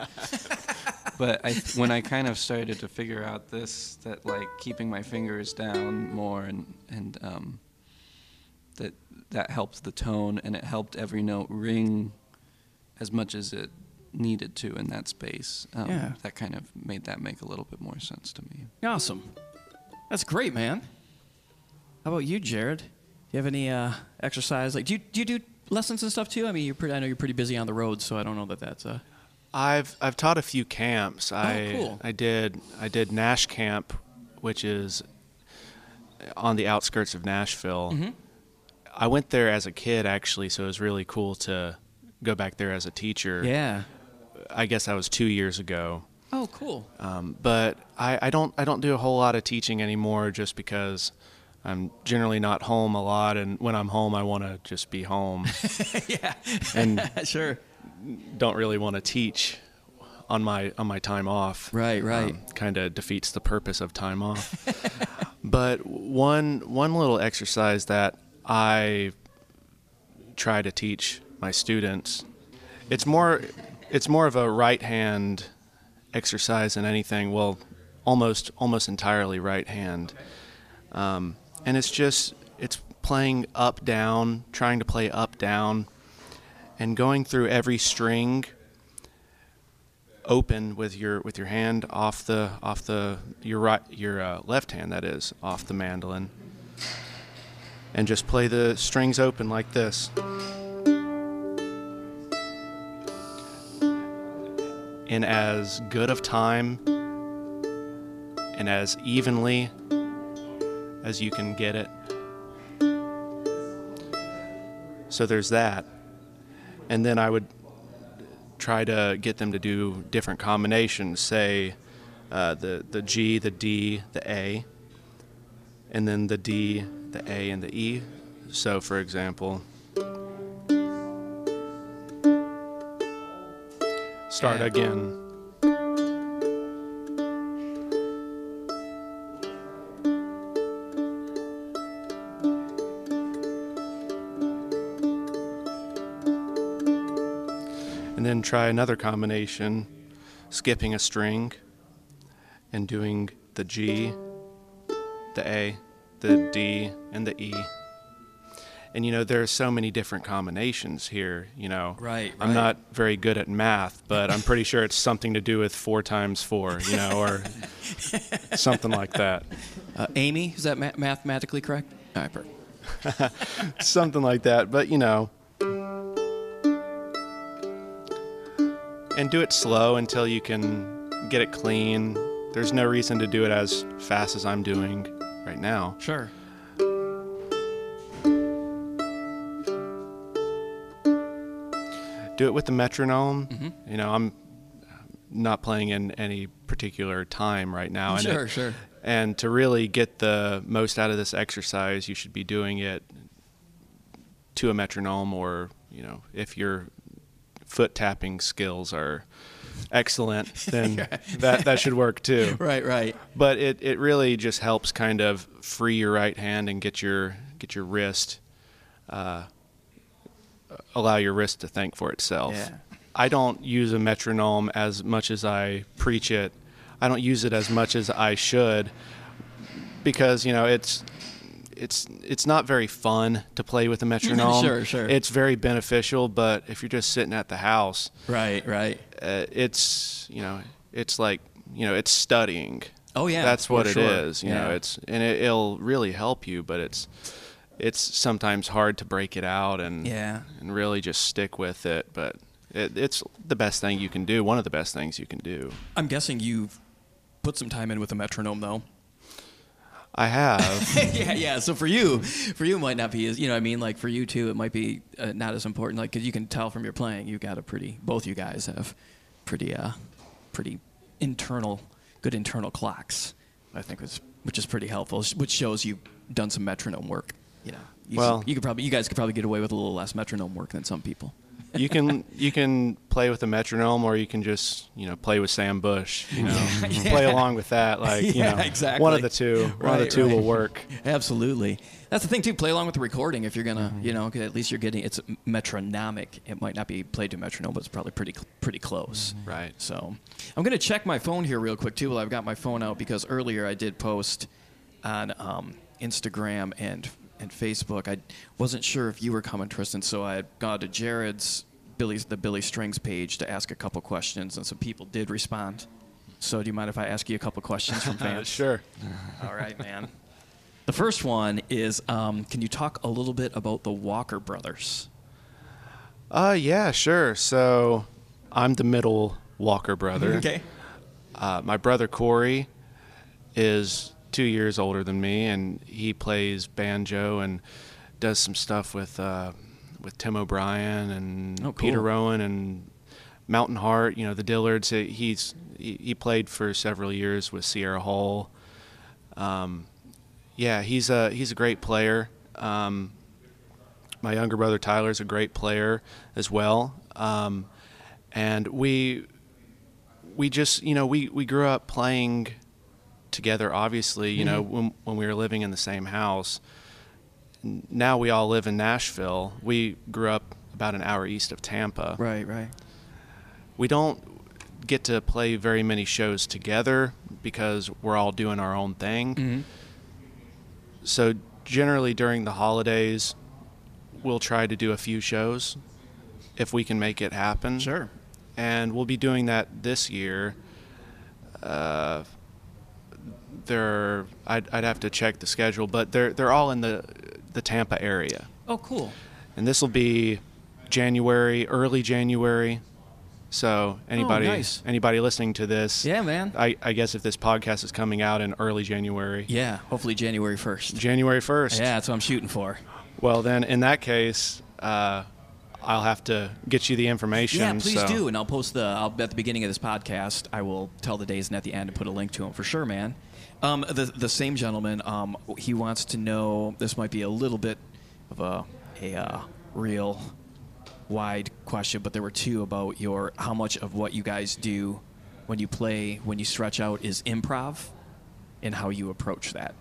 But when I kind of started to figure out that like keeping my fingers down more and that helped the tone, and it helped every note ring as much as it needed to in that space. That kind of made that make a little bit more sense to me. Awesome. That's great, man. How about you, Jarrod? Do you have any exercise? Like, do you do lessons and stuff too? I mean, I know you're pretty busy on the road, so I don't know that that's a... I've taught a few camps. Cool. I did Nash Camp, which is on the outskirts of Nashville. Mm-hmm. I went there as a kid, actually, so it was really cool to go back there as a teacher. Yeah. I guess that was 2 years ago. Oh, cool. But I don't do a whole lot of teaching anymore, just because I'm generally not home a lot, and when I'm home, I want to just be home. Yeah, and sure. don't really want to teach on my time off. Right. Kind of defeats the purpose of time off. But one little exercise that I try to teach my students, it's more of a right hand exercise than anything. Well, almost entirely right hand, and it's playing up down, trying to play up down, and going through every string open with your hand off your left hand, that is, off the mandolin, and just play the strings open like this. In as good of time and as evenly as you can get it. So there's that. And then I would try to get them to do different combinations, say the G, the D, the A, and then the D, the A, and the E. So for example, start again. Try another combination, skipping a string and doing the G, the A, the D, and the E. And there are so many different combinations here, Right. I'm not very good at math, but I'm pretty sure it's something to do with 4 times 4, or something like that. Amy, is that mathematically correct? All right, something like that, but And do it slow until you can get it clean. There's no reason to do it as fast as I'm doing right now. Sure. Do it with the metronome. Mm-hmm. I'm not playing in any particular time right now. Sure. And to really get the most out of this exercise, you should be doing it to a metronome, or, if you're foot tapping skills are excellent, then that should work too. Right. But it really just helps kind of free your right hand and get your wrist, allow your wrist to think for itself. Yeah. I don't use a metronome as much as I preach it. I don't use it as much as I should, because it's not very fun to play with a metronome. Sure. It's very beneficial, but if you're just sitting at the house, right, it's studying. Oh yeah, that's what it is. It'll really help you, but it's sometimes hard to break it out and really just stick with it. But it's the best thing you can do. One of the best things you can do. I'm guessing you've put some time in with a metronome though. I have. yeah. So for you, it might not be as, for you too, it might be not as important. Like, 'cause you can tell from your playing, you've got both you guys have pretty good internal clocks, I think, which is pretty helpful, which shows you've done some metronome work. You guys could probably get away with a little less metronome work than some people. You can play with a metronome, or you can just play with Sam Bush. Play along with that. Exactly. One of the two. One of the two will work. Absolutely. That's the thing too. Play along with the recording if you're gonna. Mm-hmm. At least you're getting it's metronomic. It might not be played to metronome, but it's probably pretty close. Mm-hmm. Right. So I'm gonna check my phone here real quick too. While I've got my phone out, because earlier I did post on Instagram and Facebook. I wasn't sure if you were coming, Tristan, so I had gone to Jarrod's Billy Strings page to ask a couple questions, and some people did respond. So do you mind if I ask you a couple questions from fans? Sure. All right, man. The first one is, can you talk a little bit about the Walker Brothers? Yeah, sure. So I'm the middle Walker brother. Okay. My brother Corey is 2 years older than me, and he plays banjo and does some stuff with Tim O'Brien and Peter Rowan and Mountain Heart, the Dillards. He played for several years with Sierra Hall. He's a great player. My younger brother Tyler's a great player as well. And we just, you know, we grew up playing together, obviously, you know, when we were living in the same house. Now we all live in Nashville. We grew up about an hour east of Tampa. Right, right. We don't get to play very many shows together because we're all doing our own thing. Mm-hmm. So generally during the holidays, we'll try to do a few shows if we can make it happen. Sure. And we'll be doing that this year. I'd have to check the schedule, but they're all in the Tampa area. Oh, cool. And this will be January, early January. So anybody anybody listening to this, yeah, man. I guess if this podcast is coming out in early January. Yeah, hopefully January 1st. January 1st. Yeah, that's what I'm shooting for. Well, then in that case, I'll have to get you the information. Yeah, please do, and I'll post at the beginning of this podcast, I will tell the days and at the end and put a link to them for sure, man. The same gentleman, he wants to know, this might be a little bit of a real wide question, but there were two about how much of what you guys do when you play, when you stretch out is improv, and how you approach that.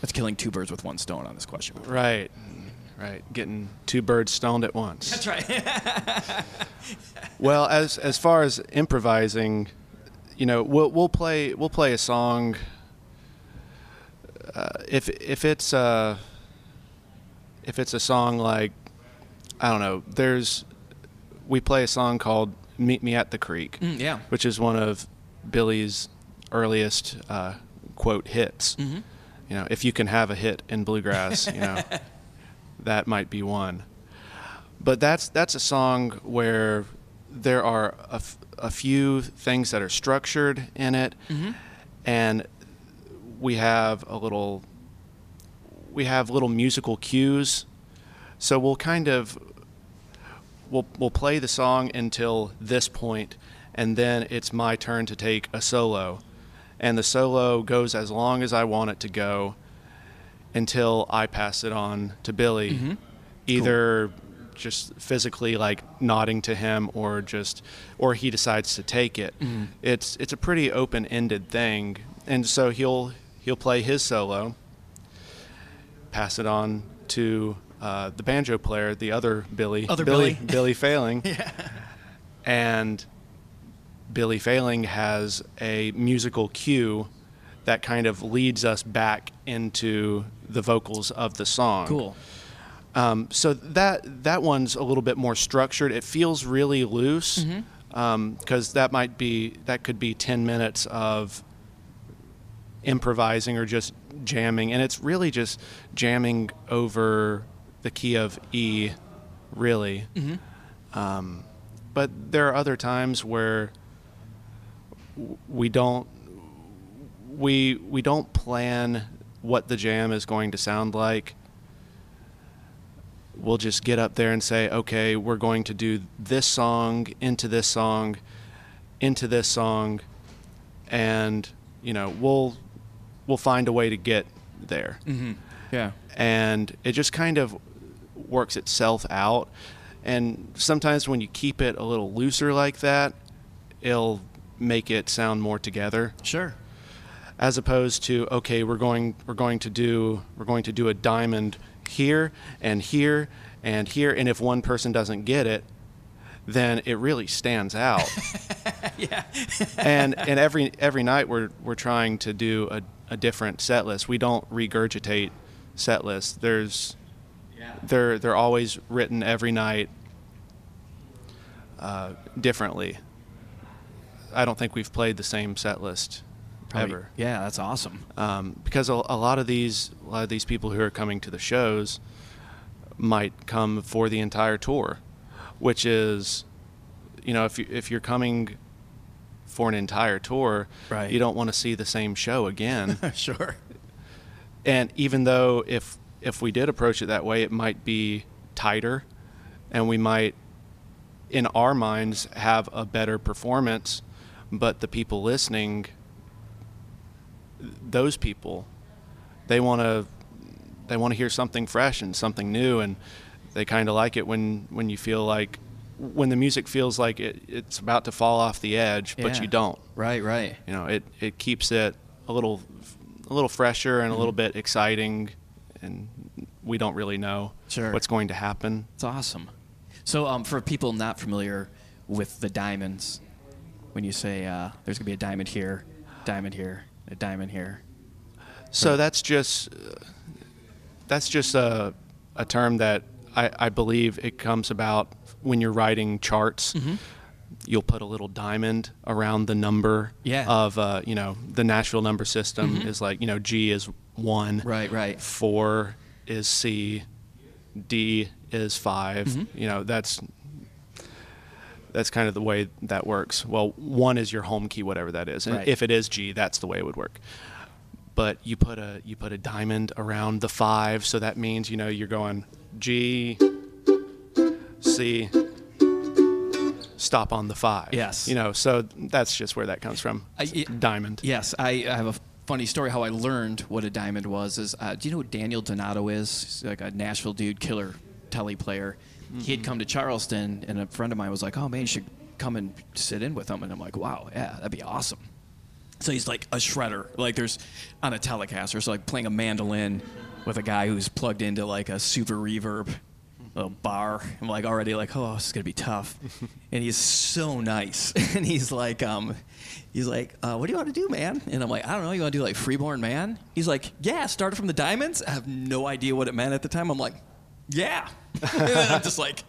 That's killing two birds with one stone on this question. Right, right. Getting two birds stoned at once. That's right. Well, as far as improvising, you know, we'll play a song. If it's a song like, I don't know, we play a song called "Meet Me at the Creek," yeah, which is one of Billy's earliest quote hits. Mm-hmm. You know, if you can have a hit in bluegrass, you know, that might be one. But that's a song where there are a few things that are structured in it, mm-hmm. and we have little musical cues. So we'll play the song until this point, and then it's my turn to take a solo, and the solo goes as long as I want it to go, until I pass it on to Billy, mm-hmm. either. Cool. Just physically like nodding to him or he decides to take it. Mm-hmm. It's a pretty open-ended thing, and so he'll play his solo, pass it on to the banjo player, the other Billy Billy Failing. Yeah. And Billy Failing has a musical cue that kind of leads us back into the vocals of the song. Cool. So that one's a little bit more structured. It feels really loose, because mm-hmm. that could be 10 minutes of improvising or just jamming, and it's really just jamming over the key of E, really. Mm-hmm. But there are other times where we don't plan what the jam is going to sound like. We'll just get up there and say, okay, we're going to do this song, into this song, into this song, and, you know, we'll find a way to get there. Mm-hmm. Yeah. And it just kind of works itself out. And sometimes when you keep it a little looser like that, it'll make it sound more together. Sure. As opposed to, okay, we're going to do a diamond here and here and here, and if one person doesn't get it, then it really stands out. Yeah. and every night we're trying to do a different set list. We don't regurgitate set lists. They're always written every night differently. I don't think we've played the same set list. Ever. Yeah, that's awesome. Because a lot of these people who are coming to the shows might come for the entire tour, which is, you know, if you're coming for an entire tour, right. You don't want to see the same show again. Sure. And even though if we did approach it that way, it might be tighter, and we might, in our minds, have a better performance, but the people listening. Those people, they want to hear something fresh and something new, and they kind of like it when you feel like when the music feels like it's about to fall off the edge, yeah. but you don't. Right, right. You know, it keeps it a little fresher and mm-hmm. a little bit exciting, and we don't really know sure. what's going to happen. It's awesome. So for people not familiar with the diamonds, when you say there's going to be a diamond here, diamond here, a diamond here. So right. that's just a term that I believe it comes about when you're writing charts. Mm-hmm. You'll put a little diamond around the number yeah. of, the Nashville number system mm-hmm. is like, G is 1. Right, right. 4 is C. D is 5. Mm-hmm. That's kind of the way that works. Well, 1 is your home key, whatever that is. And right. if it is G, that's the way it would work. But you put a diamond around the 5, so that means, you're going G, C, stop on the 5. Yes. So that's just where that comes from. Diamond. Yes. I have a funny story how I learned what a diamond was. Do you know who Daniel Donato is? He's like a Nashville dude, killer telly player. Mm-hmm. He had come to Charleston, and a friend of mine was like, oh, man, you should come and sit in with him. And I'm like, wow, yeah, that'd be awesome. So he's like a shredder. Like there's on a Telecaster, so like playing a mandolin with a guy who's plugged into like a super reverb. A bar. I'm like already like, oh, this is gonna be tough. And he's so nice. And he's like, what do you want to do, man? And I'm like, I don't know. You want to do like Freeborn Man? He's like, yeah. Started from the diamonds. I have no idea what it meant at the time. I'm like, yeah. And then I'm just like,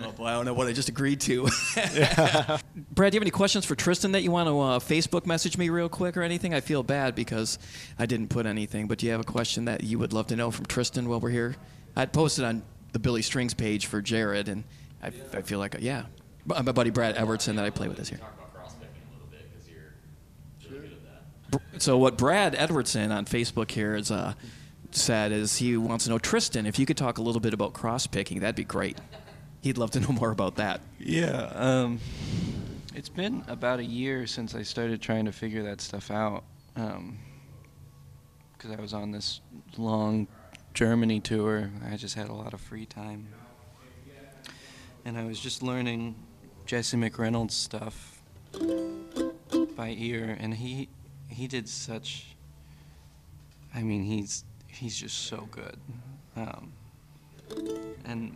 oh boy, I don't know what I just agreed to. Yeah. Brad, do you have any questions for Tristan that you want to Facebook message me real quick or anything? I feel bad because I didn't put anything. But do you have a question that you would love to know from Tristan while we're here? I'd post it on the Billy Strings page for Jarrod, and I feel like, yeah. My buddy Brad Edwardson that I play with is here. Talk about prospecting a little bit, because you're really good at that. So what Brad Edwardson on Facebook here has said is he wants to know, Tristan, if you could talk a little bit about cross-picking, that'd be great. He'd love to know more about that. Yeah, it's been about a year since I started trying to figure that stuff out, because I was on this long Germany tour. I just had a lot of free time, and I was just learning Jesse McReynolds stuff by ear, and he did such, I mean, he's just so good, and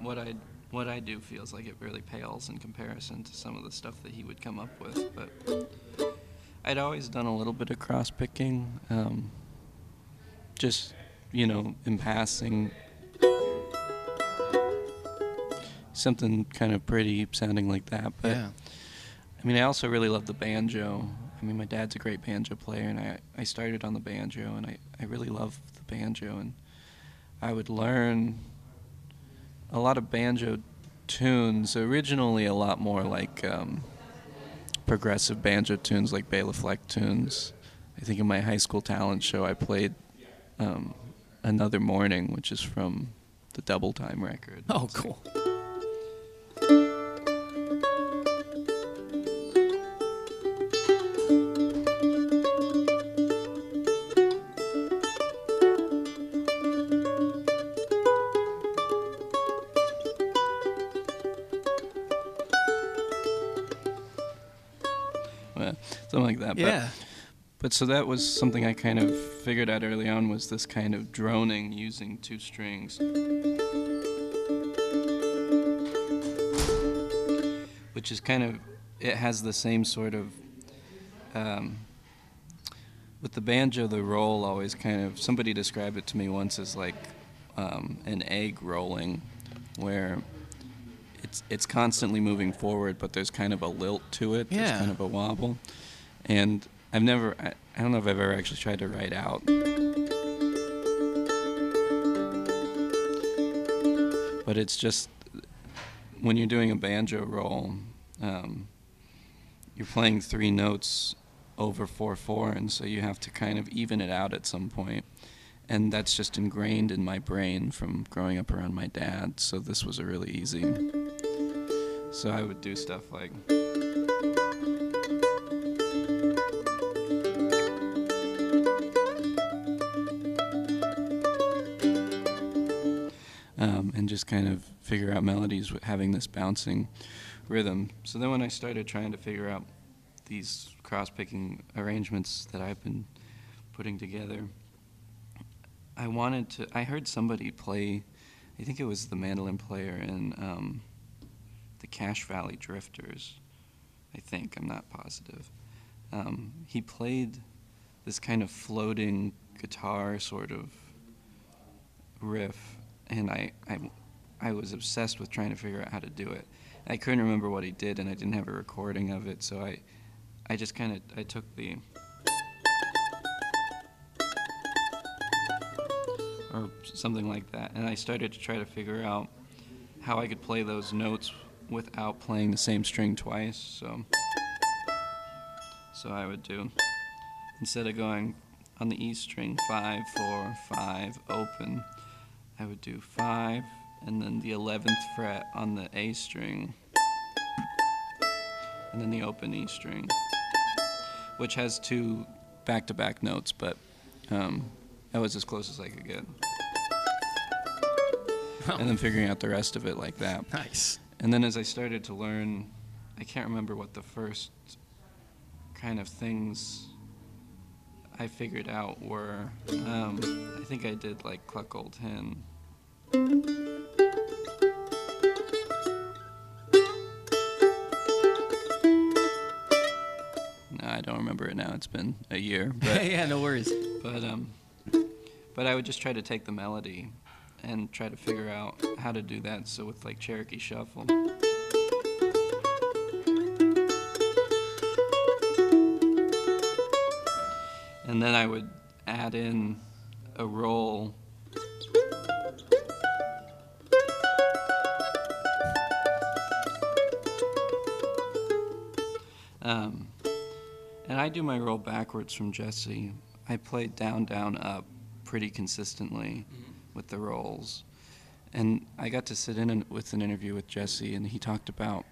what I do feels like it really pales in comparison to some of the stuff that he would come up with. But I'd always done a little bit of cross picking, just in passing, something kind of pretty sounding like that. But yeah. I mean, I also really love the banjo. I mean, my dad's a great banjo player, and I started on the banjo, and I really love the banjo, and I would learn a lot of banjo tunes, originally a lot more like progressive banjo tunes, like Bela Fleck tunes. I think in my high school talent show I played Another Morning, which is from the Double Time record. Oh, it's cool. Well, something like that. Yeah. But so that was something I kind of figured out early on, was this kind of droning using two strings, which is kind of, it has the same sort of, with the banjo, the roll always kind of, somebody described it to me once as like an egg rolling, where it's constantly moving forward, but there's kind of a lilt to it, yeah. There's kind of a wobble. And I've never, I don't know if I've ever actually tried to write out. But it's just, when you're doing a banjo roll, you're playing 3 notes over 4/4, and so you have to kind of even it out at some point. And that's just ingrained in my brain from growing up around my dad, so this was really easy. So I would do stuff like, and just kind of figure out melodies having this bouncing rhythm. So then when I started trying to figure out these cross-picking arrangements that I've been putting together, I heard somebody play, I think it was the mandolin player in the Cache Valley Drifters, I think, I'm not positive. He played this kind of floating guitar sort of riff, and I was obsessed with trying to figure out how to do it. I couldn't remember what he did, and I didn't have a recording of it, so I just kind of, I took the, or something like that, and I started to try to figure out how I could play those notes without playing the same string twice. So I would do, instead of going on the E string 5, 4, 5 open, I would do 5 and then the 11th fret on the A string and then the open E string, which has 2 back-to-back notes, but that was as close as I could get. Oh. And then figuring out the rest of it like that. Nice. And then as I started to learn, I can't remember what the first kind of things I figured out were. I think I did like Cluck Old Hen. No, I don't remember it now. It's been a year. But, yeah, no worries. But I would just try to take the melody and try to figure out how to do that. So with like Cherokee Shuffle. And then I would add in a roll. And I do my roll backwards from Jesse. I play down, down, up pretty consistently with the rolls. And I got to sit in with an interview with Jesse, and he talked about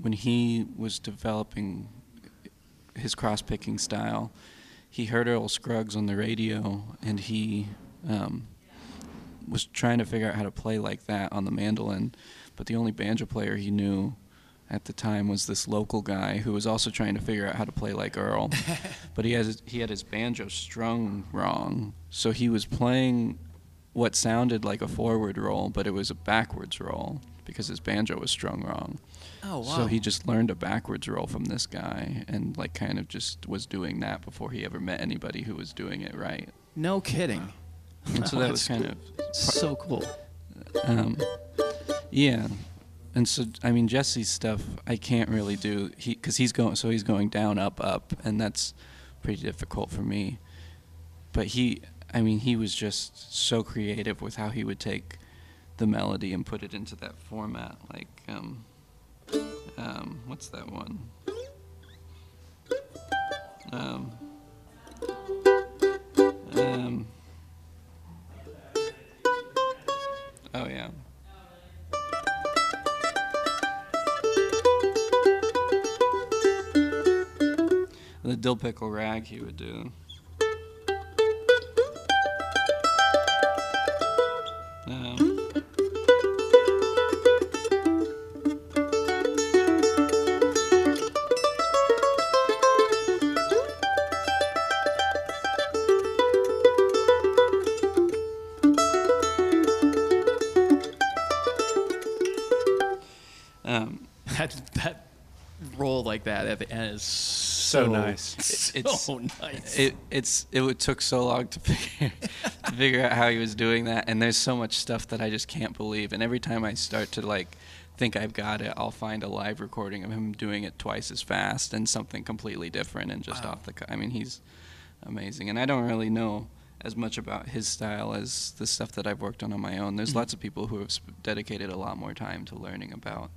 when he was developing his cross-picking style, he heard Earl Scruggs on the radio, and he was trying to figure out how to play like that on the mandolin, but the only banjo player he knew at the time was this local guy who was also trying to figure out how to play like Earl, but he had his banjo strung wrong, so he was playing what sounded like a forward roll, but it was a backwards roll because his banjo was strung wrong. Oh, wow. So he just learned a backwards roll from this guy and like kind of just was doing that before he ever met anybody who was doing it right. No kidding. And so that was kind of... so cool. Yeah. And so, I mean, Jesse's stuff I can't really do, because he's going down, up, up, and that's pretty difficult for me. But he was just so creative with how he would take the melody and put it into that format, like... what's that one? Oh yeah. The dill pickle rag he would do. That roll like that at the end is so nice. It's so nice. It took so long to figure out how he was doing that, and there's so much stuff that I just can't believe. And every time I start to like think I've got it, I'll find a live recording of him doing it twice as fast and something completely different and just off the cut. I mean, he's amazing, and I don't really know as much about his style as the stuff that I've worked on my own. There's lots of people who have dedicated a lot more time to learning about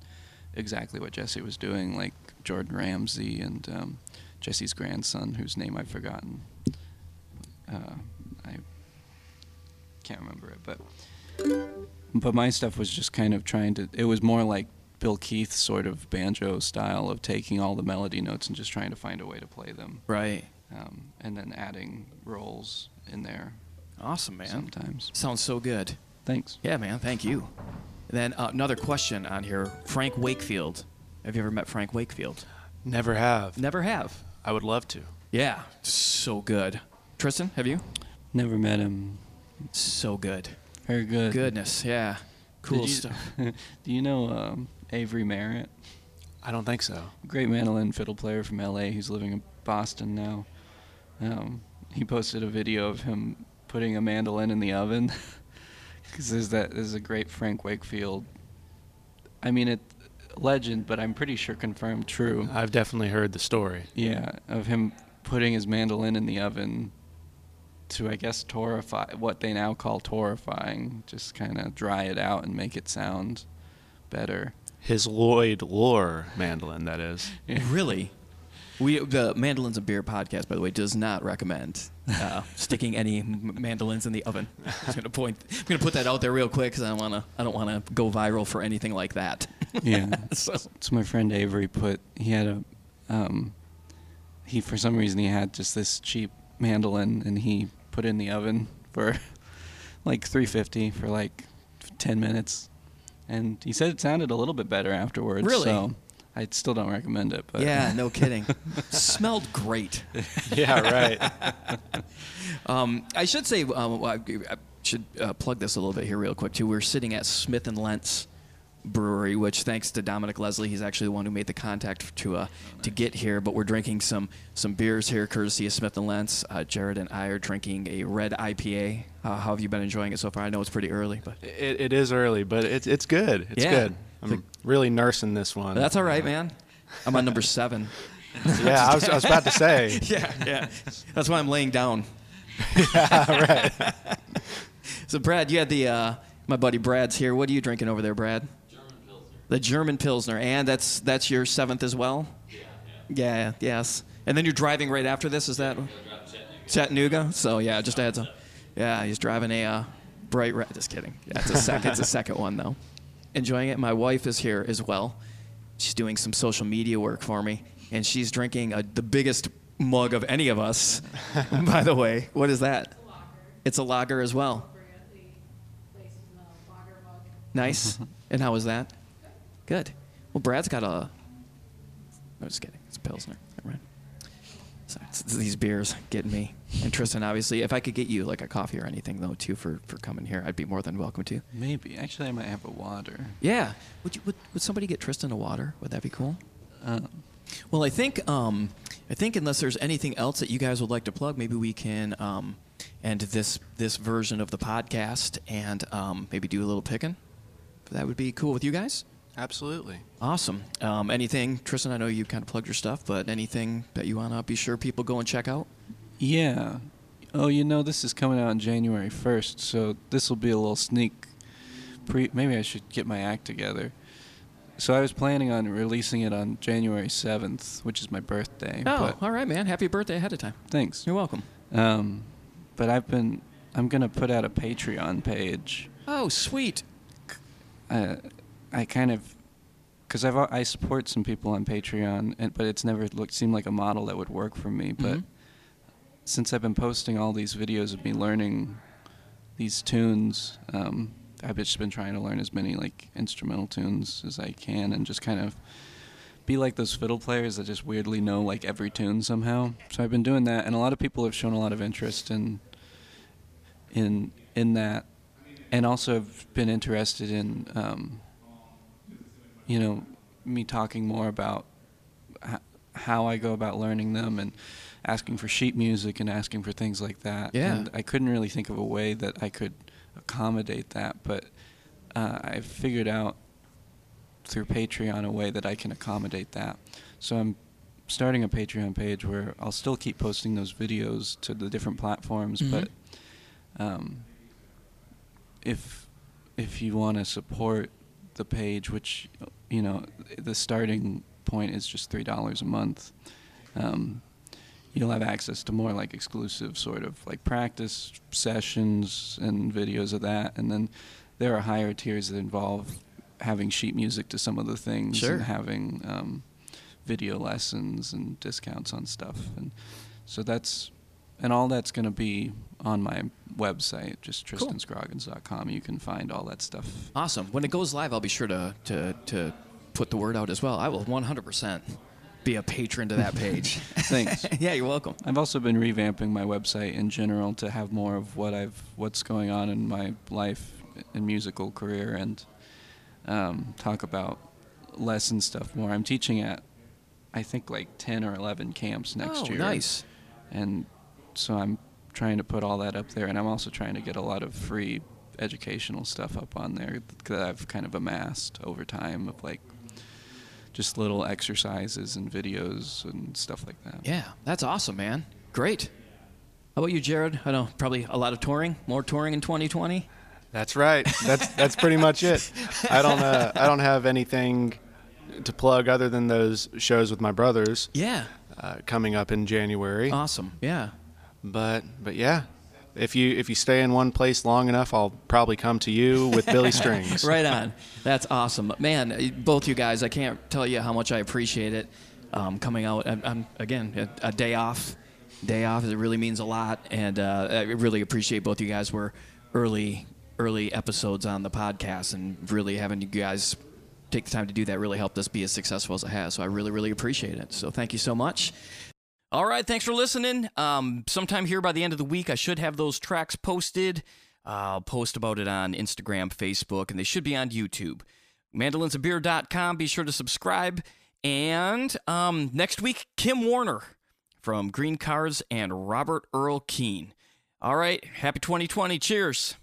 exactly what Jesse was doing, like Jordan Ramsey and Jesse's grandson, whose name I've forgotten. I can't remember it, but my stuff was just kind of trying to, it was more like Bill Keith's sort of banjo style of taking all the melody notes and just trying to find a way to play them. Right. And then adding rolls in there. Awesome, man. Sometimes. Sounds so good. Thanks. Yeah, man, thank you. And then another question on here, Frank Wakefield. Have you ever met Frank Wakefield? Never have. Never have. I would love to. Yeah, so good. Tristan, have you? Never met him. So good. Very good. Goodness, yeah. Cool stuff. Do you know Avery Merritt? I don't think so. Great mandolin fiddle player from L.A. He's living in Boston now. He posted a video of him putting a mandolin in the oven. Because there's a great Frank Wakefield. I mean, it legend, but I'm pretty sure confirmed true. I've definitely heard the story. Yeah, of him putting his mandolin in the oven to, I guess, torrefy, what they now call torrefying, just kind of dry it out and make it sound better. His Lloyd Lore mandolin, that is. Yeah. Really? The Mandolins and Beer Podcast, by the way, does not recommend sticking any mandolins in the oven. I'm going to put that out there real quick because I don't want to go viral for anything like that. Yeah. So my friend Avery for some reason he had just this cheap mandolin and he put it in the oven for like $350 for like 10 minutes. And he said it sounded a little bit better afterwards. Really? So I still don't recommend it. But yeah, no kidding. Smelled great. Yeah, right. I should say, I should plug this a little bit here real quick, too. We're sitting at Smith & Lentz Brewery, which, thanks to Dominic Leslie, he's actually the one who made the contact to get here. But we're drinking some beers here, courtesy of Smith & Lentz. Jarrod and I are drinking a red IPA. How have you been enjoying it so far? I know it's pretty early, but it is early, but it's good. It's good. I'm really nursing this one. That's all right, man. I'm on number 7. Yeah, I was about to say. Yeah. That's why I'm laying down. Yeah, right. So, Brad, you had my buddy Brad's here. What are you drinking over there, Brad? German Pilsner. The German Pilsner, and that's your 7th as well? Yeah. Yes. And then you're driving right after this, is that? Chattanooga. So, yeah, just adds a... Yeah, he's driving a bright red. Just kidding. Yeah, it's a second one, though. Enjoying it. My wife is here as well. She's doing some social media work for me, and she's drinking the biggest mug of any of us, by the way. What is that? It's a lager as well. We're at the place in the lager mug. Nice. And how was that? Good. Well, Brad's got a... No, just kidding. It's a Pilsner. Never mind. Sorry, it's these beers getting me. And Tristan, obviously, if I could get you like a coffee or anything, though, too, for coming here, I'd be more than welcome to. Maybe. Actually, I might have a water. Yeah. Would somebody get Tristan a water? Would that be cool? Well, I think unless there's anything else that you guys would like to plug, maybe we can end this version of the podcast and maybe do a little picking. That would be cool with you guys? Absolutely. Awesome. Anything, Tristan, I know you kind of plugged your stuff, but anything that you want to be sure people go and check out? Yeah. Oh, this is coming out on January 1st, so this will be a little sneak. Maybe I should get my act together. So I was planning on releasing it on January 7th, which is my birthday. Oh, all right, man. Happy birthday ahead of time. Thanks. You're welcome. But I'm going to put out a Patreon page. Oh, sweet. I kind of... Because I support some people on Patreon, but it's never seemed like a model that would work for me, but... Mm-hmm. Since I've been posting all these videos of me learning these tunes, I've just been trying to learn as many like instrumental tunes as I can and just kind of be like those fiddle players that just weirdly know like every tune somehow. So I've been doing that, and a lot of people have shown a lot of interest in that, and also have been interested in me talking more about how I go about learning them and asking for sheet music and asking for things like that. Yeah. And I couldn't really think of a way that I could accommodate that, but I figured out through Patreon a way that I can accommodate that. So I'm starting a Patreon page where I'll still keep posting those videos to the different platforms, mm-hmm. but if you want to support the page, which, the starting point is just $3 a month, you'll have access to more like exclusive sort of like practice sessions and videos of that. And then there are higher tiers that involve having sheet music to some of the things, sure. and having video lessons and discounts on stuff. And so that's, and all that's going to be on my website, just tristanscroggins.com. You can find all that stuff. Awesome. When it goes live, I'll be sure to put the word out as well. I will 100% be a patron to that page. Thanks. Yeah, you're welcome. I've also been revamping my website in general to have more of what's going on in my life and musical career, and talk about lesson stuff more. I'm teaching at, I think, like 10 or 11 camps next year. Oh, nice. And so I'm trying to put all that up there, and I'm also trying to get a lot of free educational stuff up on there that I've kind of amassed over time, of like just little exercises and videos and stuff like that. Yeah, that's awesome, man. Great. How about you, Jarrod? I know probably a lot of touring, more touring in 2020. That's right. That's pretty much it. I don't have anything to plug other than those shows with my brothers. Yeah. Coming up in January. Awesome. Yeah. But yeah, if you stay in one place long enough, I'll probably come to you with Billy Strings. Right on. That's awesome, man. Both you guys, I can't tell you how much I appreciate it. Coming out, I'm again a day off. It really means a lot, and I really appreciate both you guys. We're early episodes on the podcast, and really having you guys take the time to do that really helped us be as successful as it has. So I really, really appreciate it. So thank you so much. All right, thanks for listening. Sometime here by the end of the week, I should have those tracks posted. I'll post about it on Instagram, Facebook, and they should be on YouTube. mandolinsandbeer.com. Be sure to subscribe. And next week, Kim Warner from Green Cards and Robert Earl Keen. All right, happy 2020. Cheers.